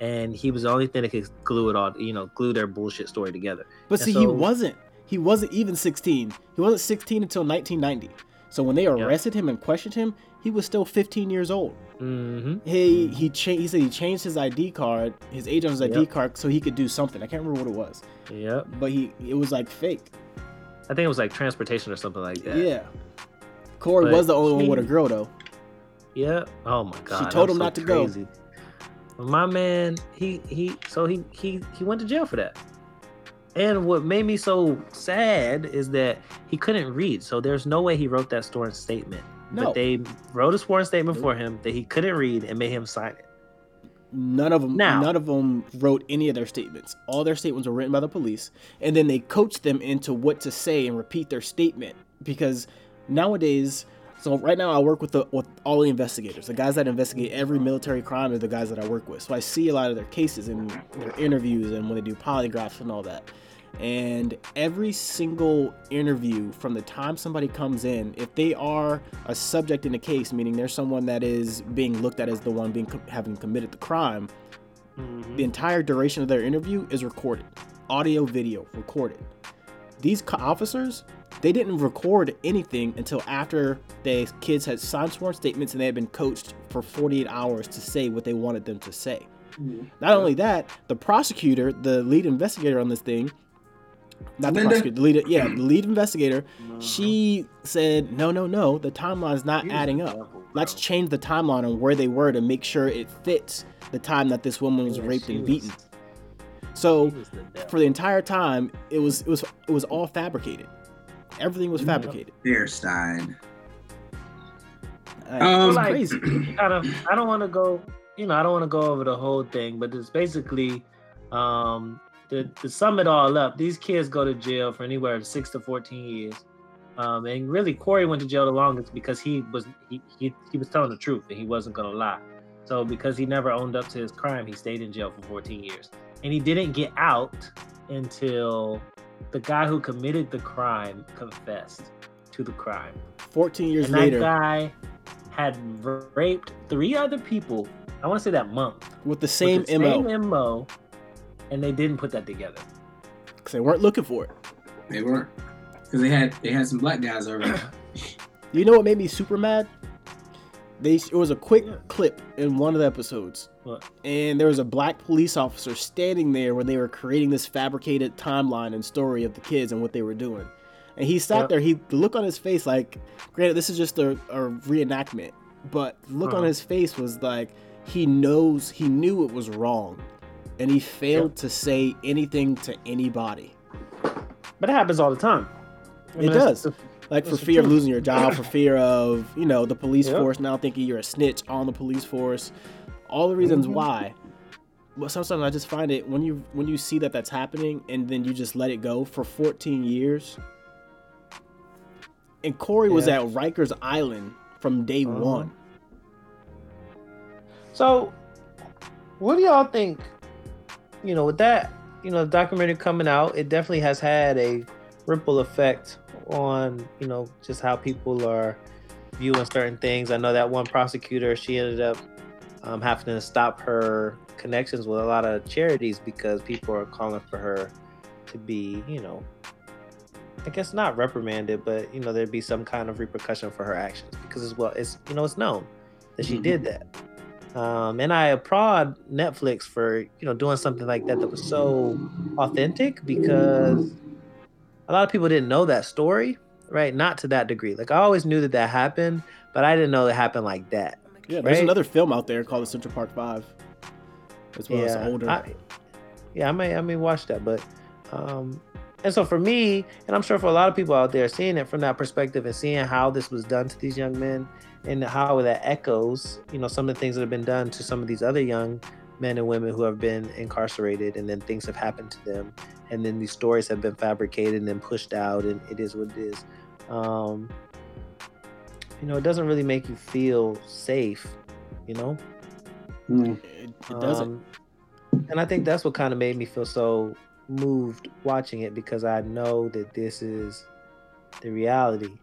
And he was the only thing that could glue their bullshit story together. But see, he wasn't even 16. He wasn't 16 until 1990. So when they arrested him and questioned him, he was still 15 years old. Mm-hmm. He said he changed his ID card, his age on his ID card, so he could do something. I can't remember what it was. Yeah. But it was like fake. I think it was like transportation or something like that. Yeah. Corey was the only one with a girl though. Yeah. Oh my God. She told him not to go. My man, he went to jail for that. And what made me so sad is that he couldn't read. So there's no way he wrote that sworn statement. No. But they wrote a sworn statement for him that he couldn't read and made him sign it. None of them wrote any of their statements. All their statements were written by the police. And then they coached them into what to say and repeat their statement. Because nowadays... So right now I work with all the investigators. The guys that investigate every military crime are the guys that I work with. So I see a lot of their cases and their interviews and when they do polygraphs and all that. And every single interview, from the time somebody comes in, if they are a subject in the case, meaning they're someone that is being looked at as the one having committed the crime, mm-hmm. the entire duration of their interview is recorded. Audio, video, recorded. These officers... They didn't record anything until after the kids had signed sworn statements and they had been coached for 48 hours to say what they wanted them to say. Not only that, the prosecutor, the lead investigator on this thing, not the prosecutor, the lead investigator, she said, no, the timeline's not adding up. Let's change the timeline on where they were to make sure it fits the time that this woman was raped and beaten. So for the entire time, it was all fabricated. Everything was fabricated. Beerstein. Crazy. I don't want to go over the whole thing, but it's basically, to sum it all up, these kids go to jail for anywhere from 6 to 14 years. And really, Corey went to jail the longest because he was telling the truth and he wasn't gonna lie. So because he never owned up to his crime, he stayed in jail for 14 years. And he didn't get out until the guy who committed the crime confessed to the crime. 14 years later. And that guy had raped 3 other people, I want to say that month. With the same MO. And they didn't put that together. Because they weren't looking for it. They weren't. Because they had some black guys over there. You know what made me super mad? It was a quick clip in one of the episodes. What? And there was a black police officer standing there when they were creating this fabricated timeline and story of the kids and what they were doing. And he sat there, the look on his face, like, granted, this is just a reenactment, but the look on his face was like, he knew it was wrong. And he failed to say anything to anybody. But it happens all the time. I mean, it does. Like, for fear of losing your job, for fear of, the police force now thinking you're a snitch on the police force. All the reasons why. But sometimes I just find it, when you see that's happening, and then you just let it go for 14 years. And Corey was at Rikers Island from day one. So, what do y'all think, with that, the documentary coming out, it definitely has had a ripple effect on just how people are viewing certain things. I know that one prosecutor, she ended up having to stop her connections with a lot of charities because people are calling for her to be I guess not reprimanded, but there'd be some kind of repercussion for her actions because as well it's it's known that she did that. And I applaud Netflix for doing something like that was so authentic because a lot of people didn't know that story, right? Not to that degree. Like, I always knew that happened, but I didn't know it happened like that. Yeah, right? There's another film out there called Central Park Five. As well as older. I may watch that, but and so for me, and I'm sure for a lot of people out there, seeing it from that perspective and seeing how this was done to these young men and how that echoes, some of the things that have been done to some of these other young men and women who have been incarcerated, and then things have happened to them, and then these stories have been fabricated and then pushed out, and it is what it is. It doesn't really make you feel safe, It doesn't. And I think that's what kind of made me feel so moved watching it, because I know that this is the reality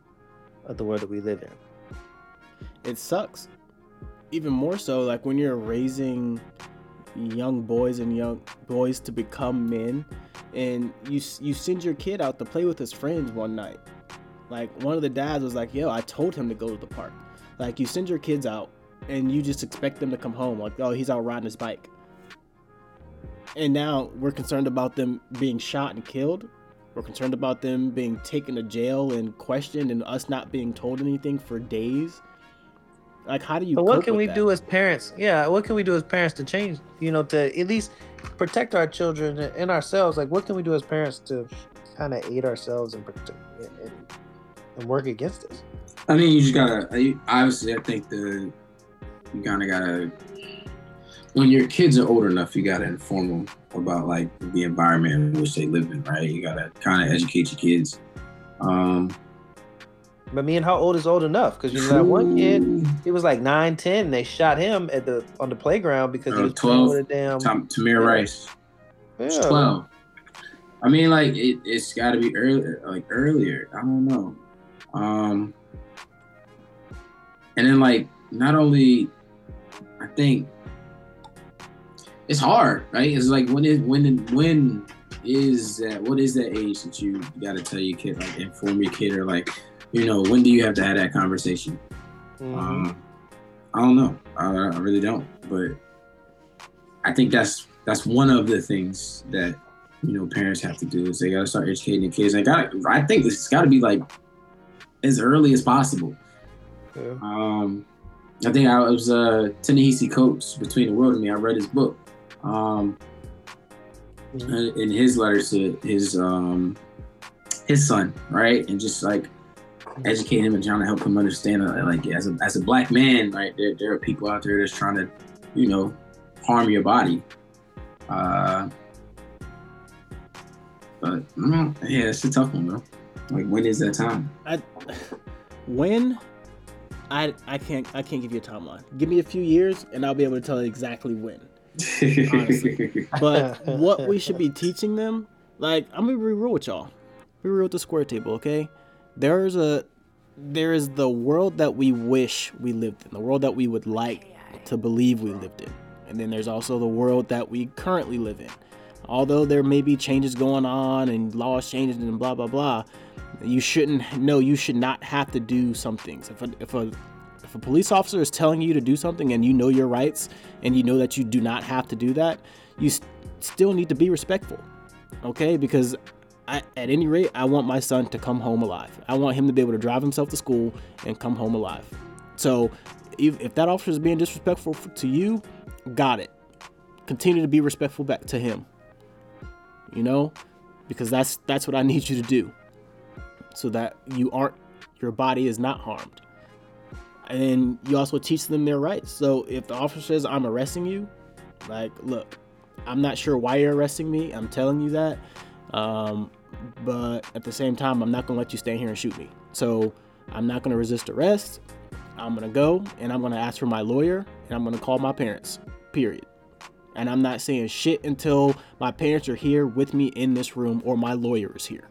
of the world that we live in. It sucks. Even more so, like, when you're raising young boys to become men, and you send your kid out to play with his friends one night. Like, one of the dads was like, I told him to go to the park. Like, you send your kids out and you just expect them to come home like, he's out riding his bike, and now we're concerned about them being shot and killed. We're concerned about them being taken to jail and questioned, and us not being told anything for days. Like, how do you? But what can we do as parents? Yeah, what can we do as parents to change? To at least protect our children and ourselves. Like, what can we do as parents to kind of aid ourselves and protect and work against this? I mean, you just gotta. Obviously, I think you kind of gotta. When your kids are old enough, you gotta inform them about like the environment in which they live in, right? You gotta kind of educate your kids. But me and how old is old enough? Because that one kid, he was like 9, 10, and they shot him on the playground because he was 12. With a damn Tamir Rice. Yeah. 12. I mean, like it's got to be earlier. I don't know. And then like not only, I think it's hard, right? It's like what is that age that you got to tell your kid, like inform your kid, or like. When do you have to have that conversation? I don't know. I really don't. But I think that's one of the things that, you know, parents have to do is they gotta start educating the kids. I think it's gotta be like as early as possible. Yeah. I think I was Ta-Nehisi Coates, Between the World and Me. I read his book. In his letters to his son, right, and just like educate him and trying to help him understand, like as a black man, right, there are people out there that's trying to, you know, harm your body. But yeah, it's a tough one, bro. Like, when is that time? I can't give you a timeline. Give me a few years, and I'll be able to tell you exactly when. Honestly. But what we should be teaching them, like, I'm gonna be real with y'all. Be real with the Square Table, okay? There is the world that we wish we lived in, the world that we would like to believe we lived in, and then there's also the world that we currently live in. Although there may be changes going on and laws changing and blah blah blah, you should not have to do some things. If a police officer is telling you to do something and you know your rights and you know that you do not have to do that, you still need to be respectful, okay? Because at any rate, I want my son to come home alive. I want him to be able to drive himself to school and come home alive. So if that officer is being disrespectful to you, got it. Continue to be respectful back to him, you know, because that's what I need you to do so that your body is not harmed. And you also teach them their rights. So if the officer says, I'm arresting you, like, look, I'm not sure why you're arresting me. I'm telling you that. But at the same time, I'm not going to let you stand here and shoot me. So I'm not going to resist arrest. I'm going to go and I'm going to ask for my lawyer and I'm going to call my parents, period. And I'm not saying shit until my parents are here with me in this room or my lawyer is here.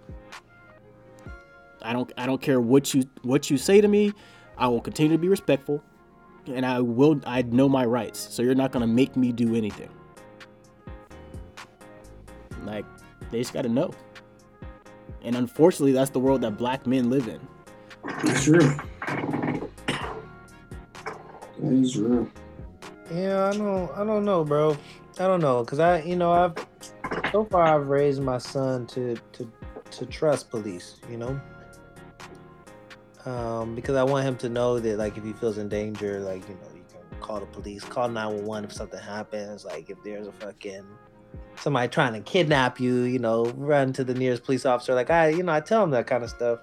I don't care what you say to me. I will continue to be respectful, and I know my rights, so you're not going to make me do anything. Like, they just got to know. And unfortunately, that's the world that black men live in. That's true. That is real. Yeah, I don't know, bro. I don't know, because I've raised my son to trust police, you know? Because I want him to know that, like, if he feels in danger, like, you know, you can call the police, call 911 if something happens. Like, if there's a fucking somebody trying to kidnap you, you know, run to the nearest police officer. Like, I tell him that kind of stuff.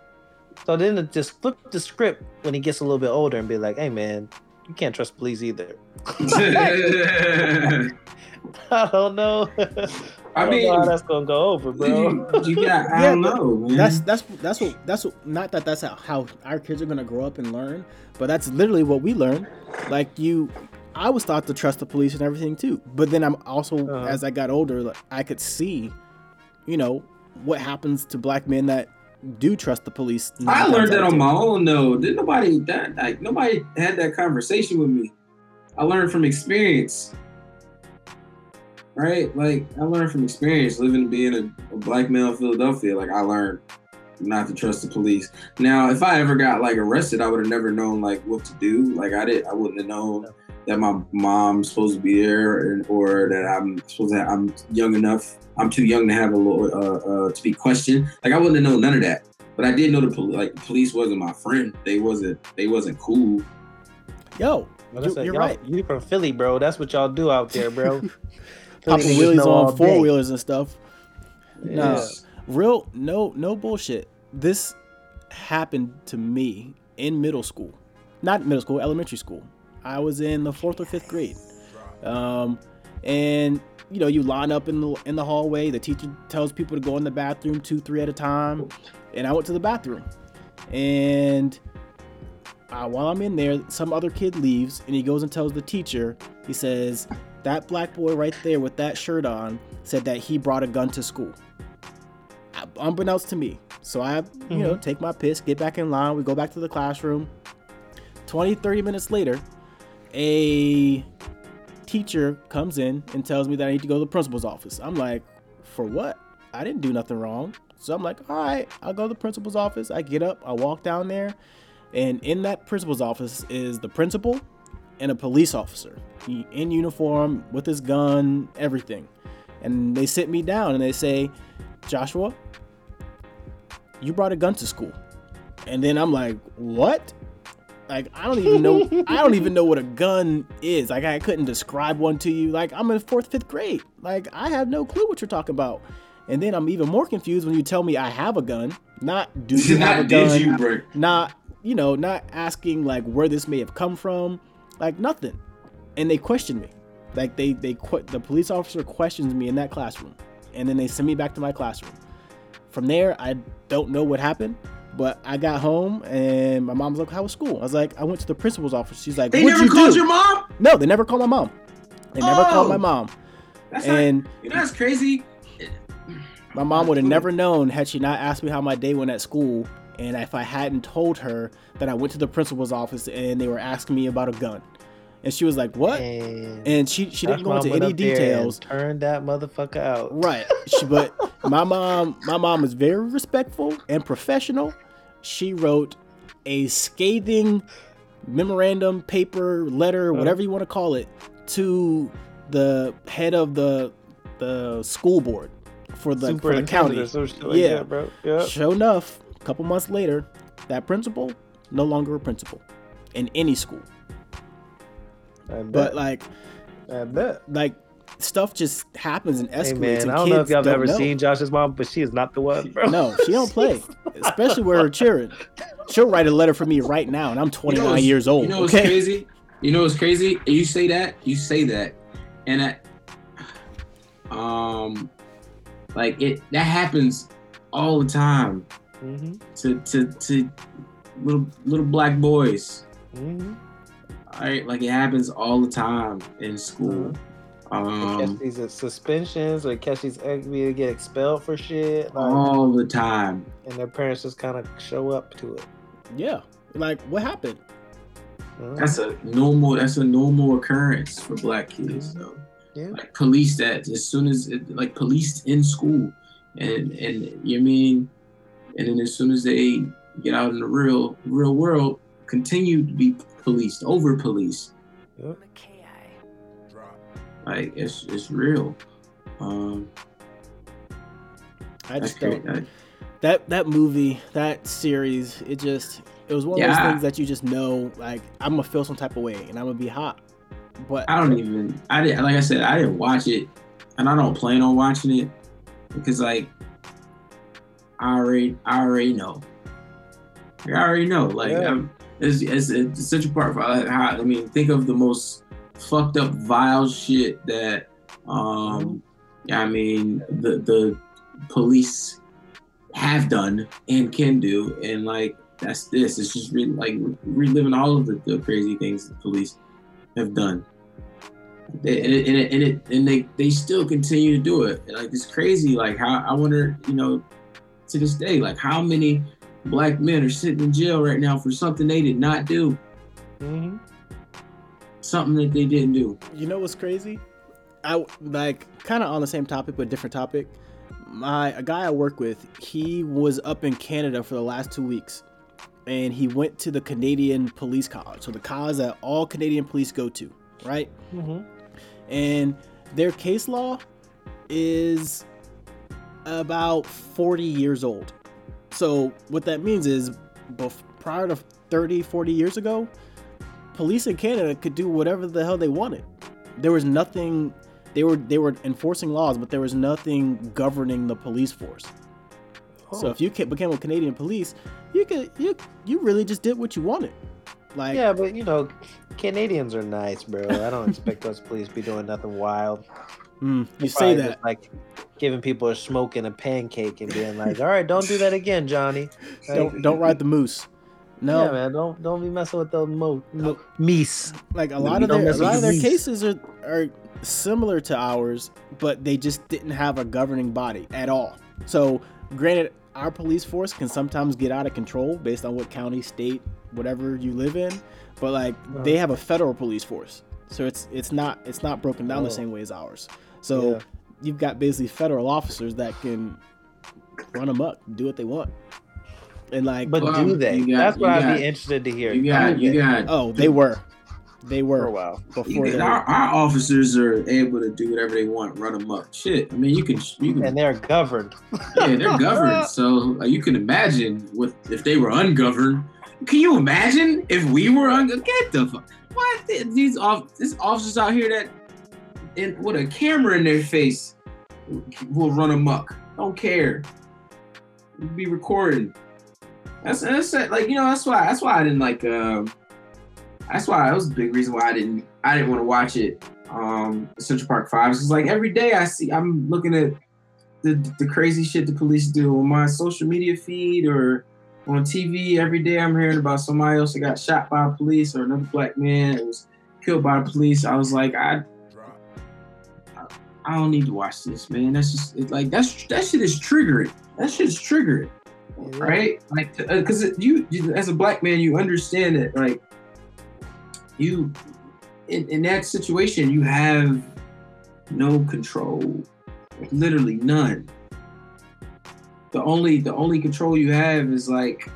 So then to just flip the script when he gets a little bit older and be like, hey, man, you can't trust police either. I don't know. I mean, how that's gonna go over, bro. I don't know, man. That's what. Not that that's how our kids are gonna grow up and learn, but that's literally what we learn. Like I was taught to trust the police and everything too. But then I'm also, as I got older, like, I could see, you know, what happens to black men that do trust the police. I learned that on my own though. Nobody had that conversation with me. I learned from experience. Right? Like, I learned from experience living, being a black male in Philadelphia. Like, I learned not to trust the police. Now, if I ever got, like, arrested, I would have never known, like, what to do. Like, I wouldn't have known that my mom's supposed to be there or that I'm young enough. I'm too young to have a lawyer, to be questioned. Like, I wouldn't have known none of that. But I did know the police wasn't my friend. They wasn't cool. Yo, you're right. You from Philly, bro. That's what y'all do out there, bro. Popping wheelies on four-wheelers and stuff. No bullshit. This happened to me in middle school. Not middle school, elementary school. I was in the 4th or 5th grade. And, you know, you line up in the hallway. The teacher tells people to go in the bathroom 2, 3 at a time. And I went to the bathroom. And while I'm in there, some other kid leaves, and he goes and tells the teacher, he says, that black boy right there with that shirt on said that he brought a gun to school. Unbeknownst to me. So I, you know, take my piss, get back in line. We go back to the classroom. 20-30 minutes later, a teacher comes in and tells me that I need to go to the principal's office. I'm like, for what? I didn't do nothing wrong. So I'm like, all right, I'll go to the principal's office. I get up, I walk down there. And in that principal's office is the principal and a police officer. He in uniform with his gun, everything. And they sit me down and they say, Joshua, you brought a gun to school. And then I'm like, what? Like, I don't even know what a gun is. Like, I couldn't describe one to you. Like, I'm in 4th, 5th grade. Like, I have no clue what you're talking about. And then I'm even more confused when you tell me I have a gun. Not do you have a gun? Not asking like where this may have come from. Like nothing. And they questioned me. Like the police officer questions me in that classroom. And then they send me back to my classroom. From there, I don't know what happened. But I got home and my mom was like, how was school? I was like, I went to the principal's office. She's like, they never called your mom? No, they never called my mom. They never called my mom. That's crazy. My mom would have never known had she not asked me how my day went at school. And if I hadn't told her that I went to the principal's office and they were asking me about a gun. And she was like, what? And she didn't go into any details. Turn that motherfucker out. Right. But my mom is very respectful and professional. She wrote a scathing memorandum, paper, letter, whatever you want to call it, to the head of the school board for the county. So like, yeah, bro. Yep. Sure enough, a couple months later, that principal, no longer a principal in any school. But stuff just happens and escalates. Hey man, and I don't know if y'all have ever seen Josh's mom, but she is not the one, bro. No, she don't play, especially where her children. She'll write a letter for me right now, and I'm 29 years old. You know what's crazy? You say that, and that happens all the time to little black boys. Mm-hmm. All right, like it happens all the time in school. Catch these suspensions or catch these to get expelled for shit. Like, all the time. And their parents just kind of show up to it. Yeah, like what happened? That's a normal occurrence for black kids though. Yeah. Like police that as soon as policed in school, and you mean, and then as soon as they get out in the real world, continue to be policed, over policed. Yep. Like it's real. I just don't. That movie, that series, it was one of those things that you just know. Like I'm gonna feel some type of way, and I'm gonna be hot. But I didn't watch it, and I don't plan on watching it because like I already know. Like, I already know. Like yeah. It's Central Park Five. I mean, think of the most fucked up, vile shit that. I mean, the police have done and can do, and like that's this. It's just reliving all of the crazy things the police have done, and they still continue to do it. And, like it's crazy. Like how I wonder, to this day, like how many black men are sitting in jail right now for something they did not do. Mm-hmm. Something that they didn't do. You know what's crazy? I like kind of on the same topic, but different topic. A guy I work with, he was up in Canada for the last 2 weeks, and he went to the Canadian Police College. So the college that all Canadian police go to, right? Mm-hmm. And their case law is about 40 years old. So what that means is prior to 30, 40 years ago, police in Canada could do whatever the hell they wanted. There was nothing, they were enforcing laws, but there was nothing governing the police force. Oh. So if you became a Canadian police, you really just did what you wanted. Like, yeah, but Canadians are nice, bro. I don't expect those police to be doing nothing wild. You say that just, like giving people a smoke and a pancake and being like, all right, don't do that again, Johnny. Like, don't ride the moose. No, yeah, man, don't be messing with the meese. Like a lot of their cases are similar to ours, but they just didn't have a governing body at all. So granted, our police force can sometimes get out of control based on what county, state, whatever you live in, but like they have a federal police force. So it's not broken down the same way as ours. So you've got basically federal officers that can run amok, do what they want, and like. But do they? That's what I'd be interested to hear. They were. They were for a while. Before our officers are able to do whatever they want, run them up. Shit, I mean, you can and they're governed. Yeah, they're governed. So you can imagine what if they were ungoverned. Can you imagine if we were ungoverned? Get the fuck. What these officers out here that with a camera in their face will run amok. Don't care. We'll be recording. That's like, you know, that's why I didn't like. That's why that was a big reason why I didn't want to watch it. Central Park Five. It's like every day I'm looking at the crazy shit the police do on my social media feed or on TV. Every day I'm hearing about somebody else that got shot by police or another black man that was killed by the police. I was like, I don't need to watch this, man. That's just that shit is triggering. That shit's triggering, right? Like, because you as a black man, you understand it, like. You, in that situation, you have no control, literally none. The only control you have is like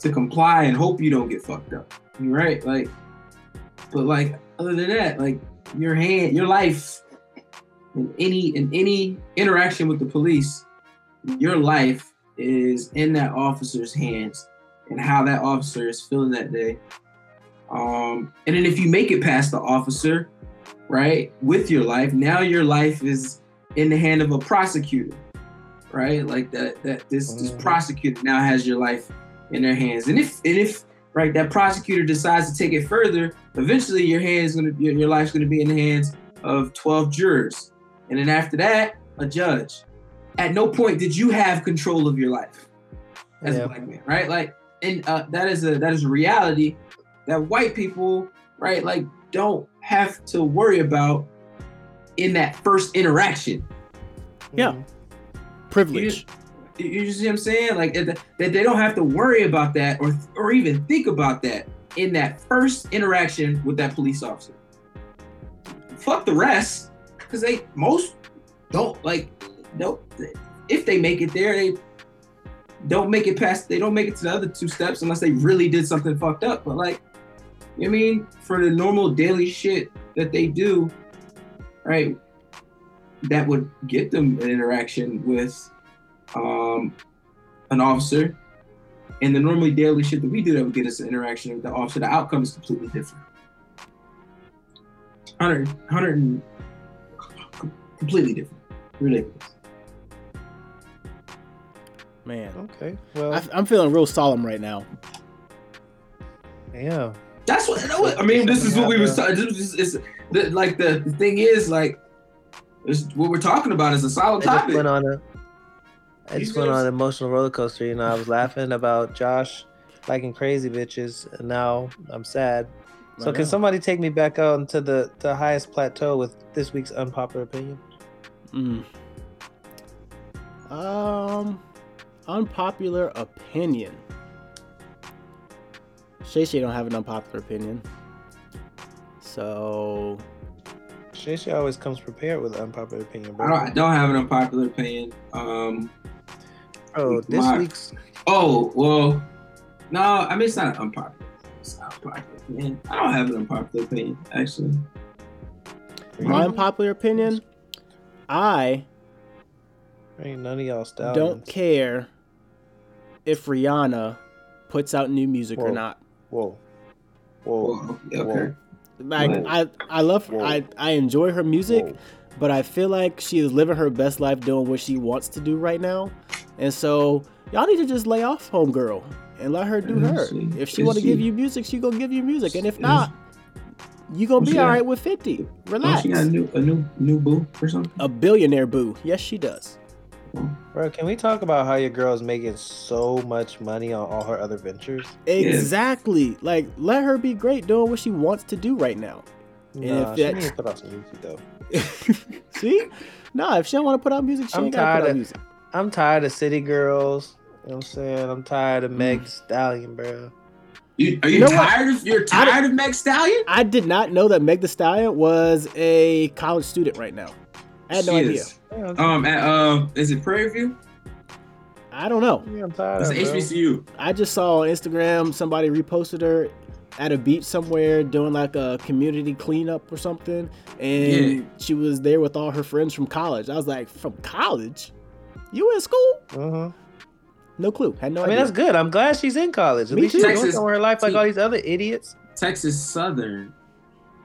to comply and hope you don't get fucked up. You're right, like, but like other than that, like your life in any interaction with the police, your life is in that officer's hands and how that officer is feeling that day. And then if you make it past the officer, right, with your life, now your life is in the hand of a prosecutor, right? Like this prosecutor now has your life in their hands. And if right that prosecutor decides to take it further, eventually your life's gonna be in the hands of 12 jurors, and then after that, a judge. At no point did you have control of your life as a black man, right? Like, and that is a reality that white people, right, like don't have to worry about in that first interaction. Yeah, privilege. You see what I'm saying? Like that they don't have to worry about that or even think about that in that first interaction with that police officer. Fuck the rest, because most don't like no. If they make it there, they don't make it past. They don't make it to the other two steps unless they really did something fucked up. But like. You know what I mean? For the normal daily shit that they do, right? That would get them an interaction with an officer. And the normally daily shit that we do that would get us an interaction with the officer, the outcome is completely different. Completely different. Ridiculous. Man. Okay. Well, I'm feeling real solemn right now. Yeah. That's what I mean. This is what we were talking. Like the thing is, like, what we're talking about is a solid topic. I just went on an emotional roller coaster. You know, I was laughing about Josh liking crazy bitches, and now I'm sad. So, can somebody take me back out into the highest plateau with this week's unpopular opinion? Unpopular opinion. Shay Shay don't have an unpopular opinion. So Shay Shay always comes prepared with an unpopular opinion, bro. I don't have an unpopular opinion. It's not an unpopular. It's not an unpopular opinion. I don't have an unpopular opinion, actually. My unpopular opinion? Ain't none of y'all stallions. Don't care if Rihanna puts out new music or not. Whoa. Okay. Like whoa. I love her. I enjoy her music, but I feel like she is living her best life doing what she wants to do right now. And so y'all need to just lay off homegirl and let her do her. If she want to give you music, she gonna give you music. And if not, you gonna be all right with 50. Relax. She got a new boo or something. A billionaire boo. Yes, she does. Bro, can we talk about how your girl's making so much money on all her other ventures? Exactly. Yeah. Like, let her be great doing what she wants to do right now. Nah, and if she needs to put out some music, though. See? Nah, if she don't want to put out music, she ain't got to put out music. I'm tired of City Girls. You know what I'm saying? I'm tired of Meg Thee Stallion, bro. You're tired of Meg Thee Stallion? I did not know that Meg Thee Stallion was a college student right now. I had no idea. Is it Prairie View? I don't know. Yeah, I'm tired. It's HBCU. I just saw on Instagram somebody reposted her at a beach somewhere doing like a community cleanup or something, and she was there with all her friends from college. I was like, from college? You in school? No clue. Had no idea. I mean, that's good. I'm glad she's in college. At least she's doing something in her life like all these other idiots. Texas Southern.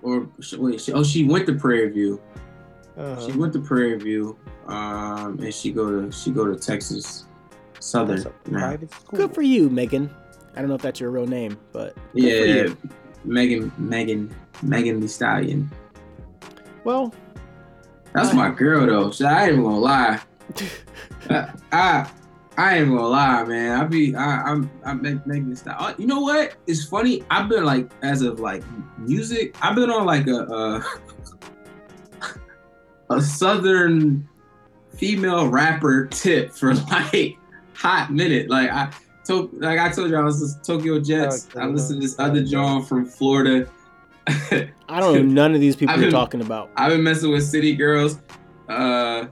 Or, wait, she went to Prairie View. She went to Prairie View, and she go to Texas Southern. Private school. Good for you, Megan. I don't know if that's your real name, but good for you. Megan Thee Stallion. Well, that's my girl though. So I ain't gonna lie. I ain't gonna lie, man. I'm Meg Thee Stallion. You know what? It's funny. I've been like, as of like music, I've been on like a Southern female rapper tip for like hot minute. Like I told you, I was Tokyo Jets. I listened to this other John from Florida. I don't know none of these people you're talking about. I've been messing with City Girls. Young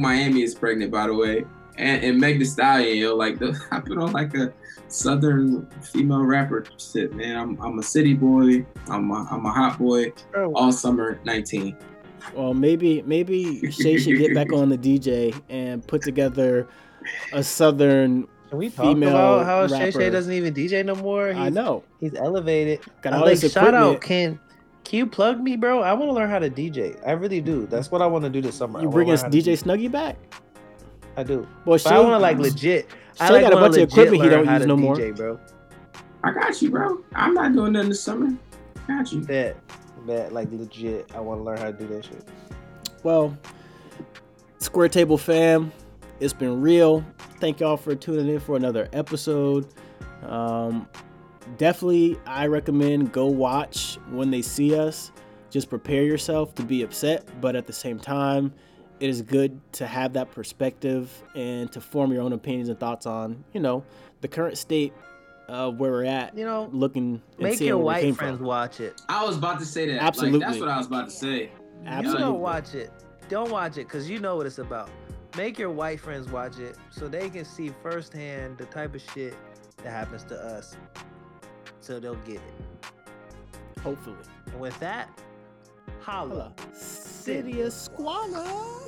Miami is pregnant, by the way. And Meg Thee Stallion, yo, like I put on like a Southern female rapper shit, man. I'm a city boy. I'm a hot boy. All summer 19. Well, maybe Shay should get back on the DJ and put together a Southern. Can we talk about how Shay Shay doesn't even DJ no more? I know. He's elevated. Got all this equipment. Shout out, can you plug me, bro? I want to learn how to DJ. I really do. That's what I want to do this summer. You bring us DJ Snuggie back? I do. Well, Shay, I want to like legit. I got a bunch of equipment he don't use no more. Bro, I got you, bro. I'm not doing nothing this summer. Got you. That like legit. I want to learn how to do that shit. Well, Square Table fam, it's been real. Thank y'all for tuning in for another episode. Definitely, I recommend go watch When They See Us. Just prepare yourself to be upset, but at the same time, it is good to have that perspective and to form your own opinions and thoughts on, you know, the current state of where we're at. You know, looking and make your white friends watch it. I was about to say that. Absolutely, like, that's what I was about to say. Absolutely, you don't watch it. Don't watch it because you know what it's about. Make your white friends watch it so they can see firsthand the type of shit that happens to us, so they'll get it. Hopefully. And with that, holla, City of Squalor.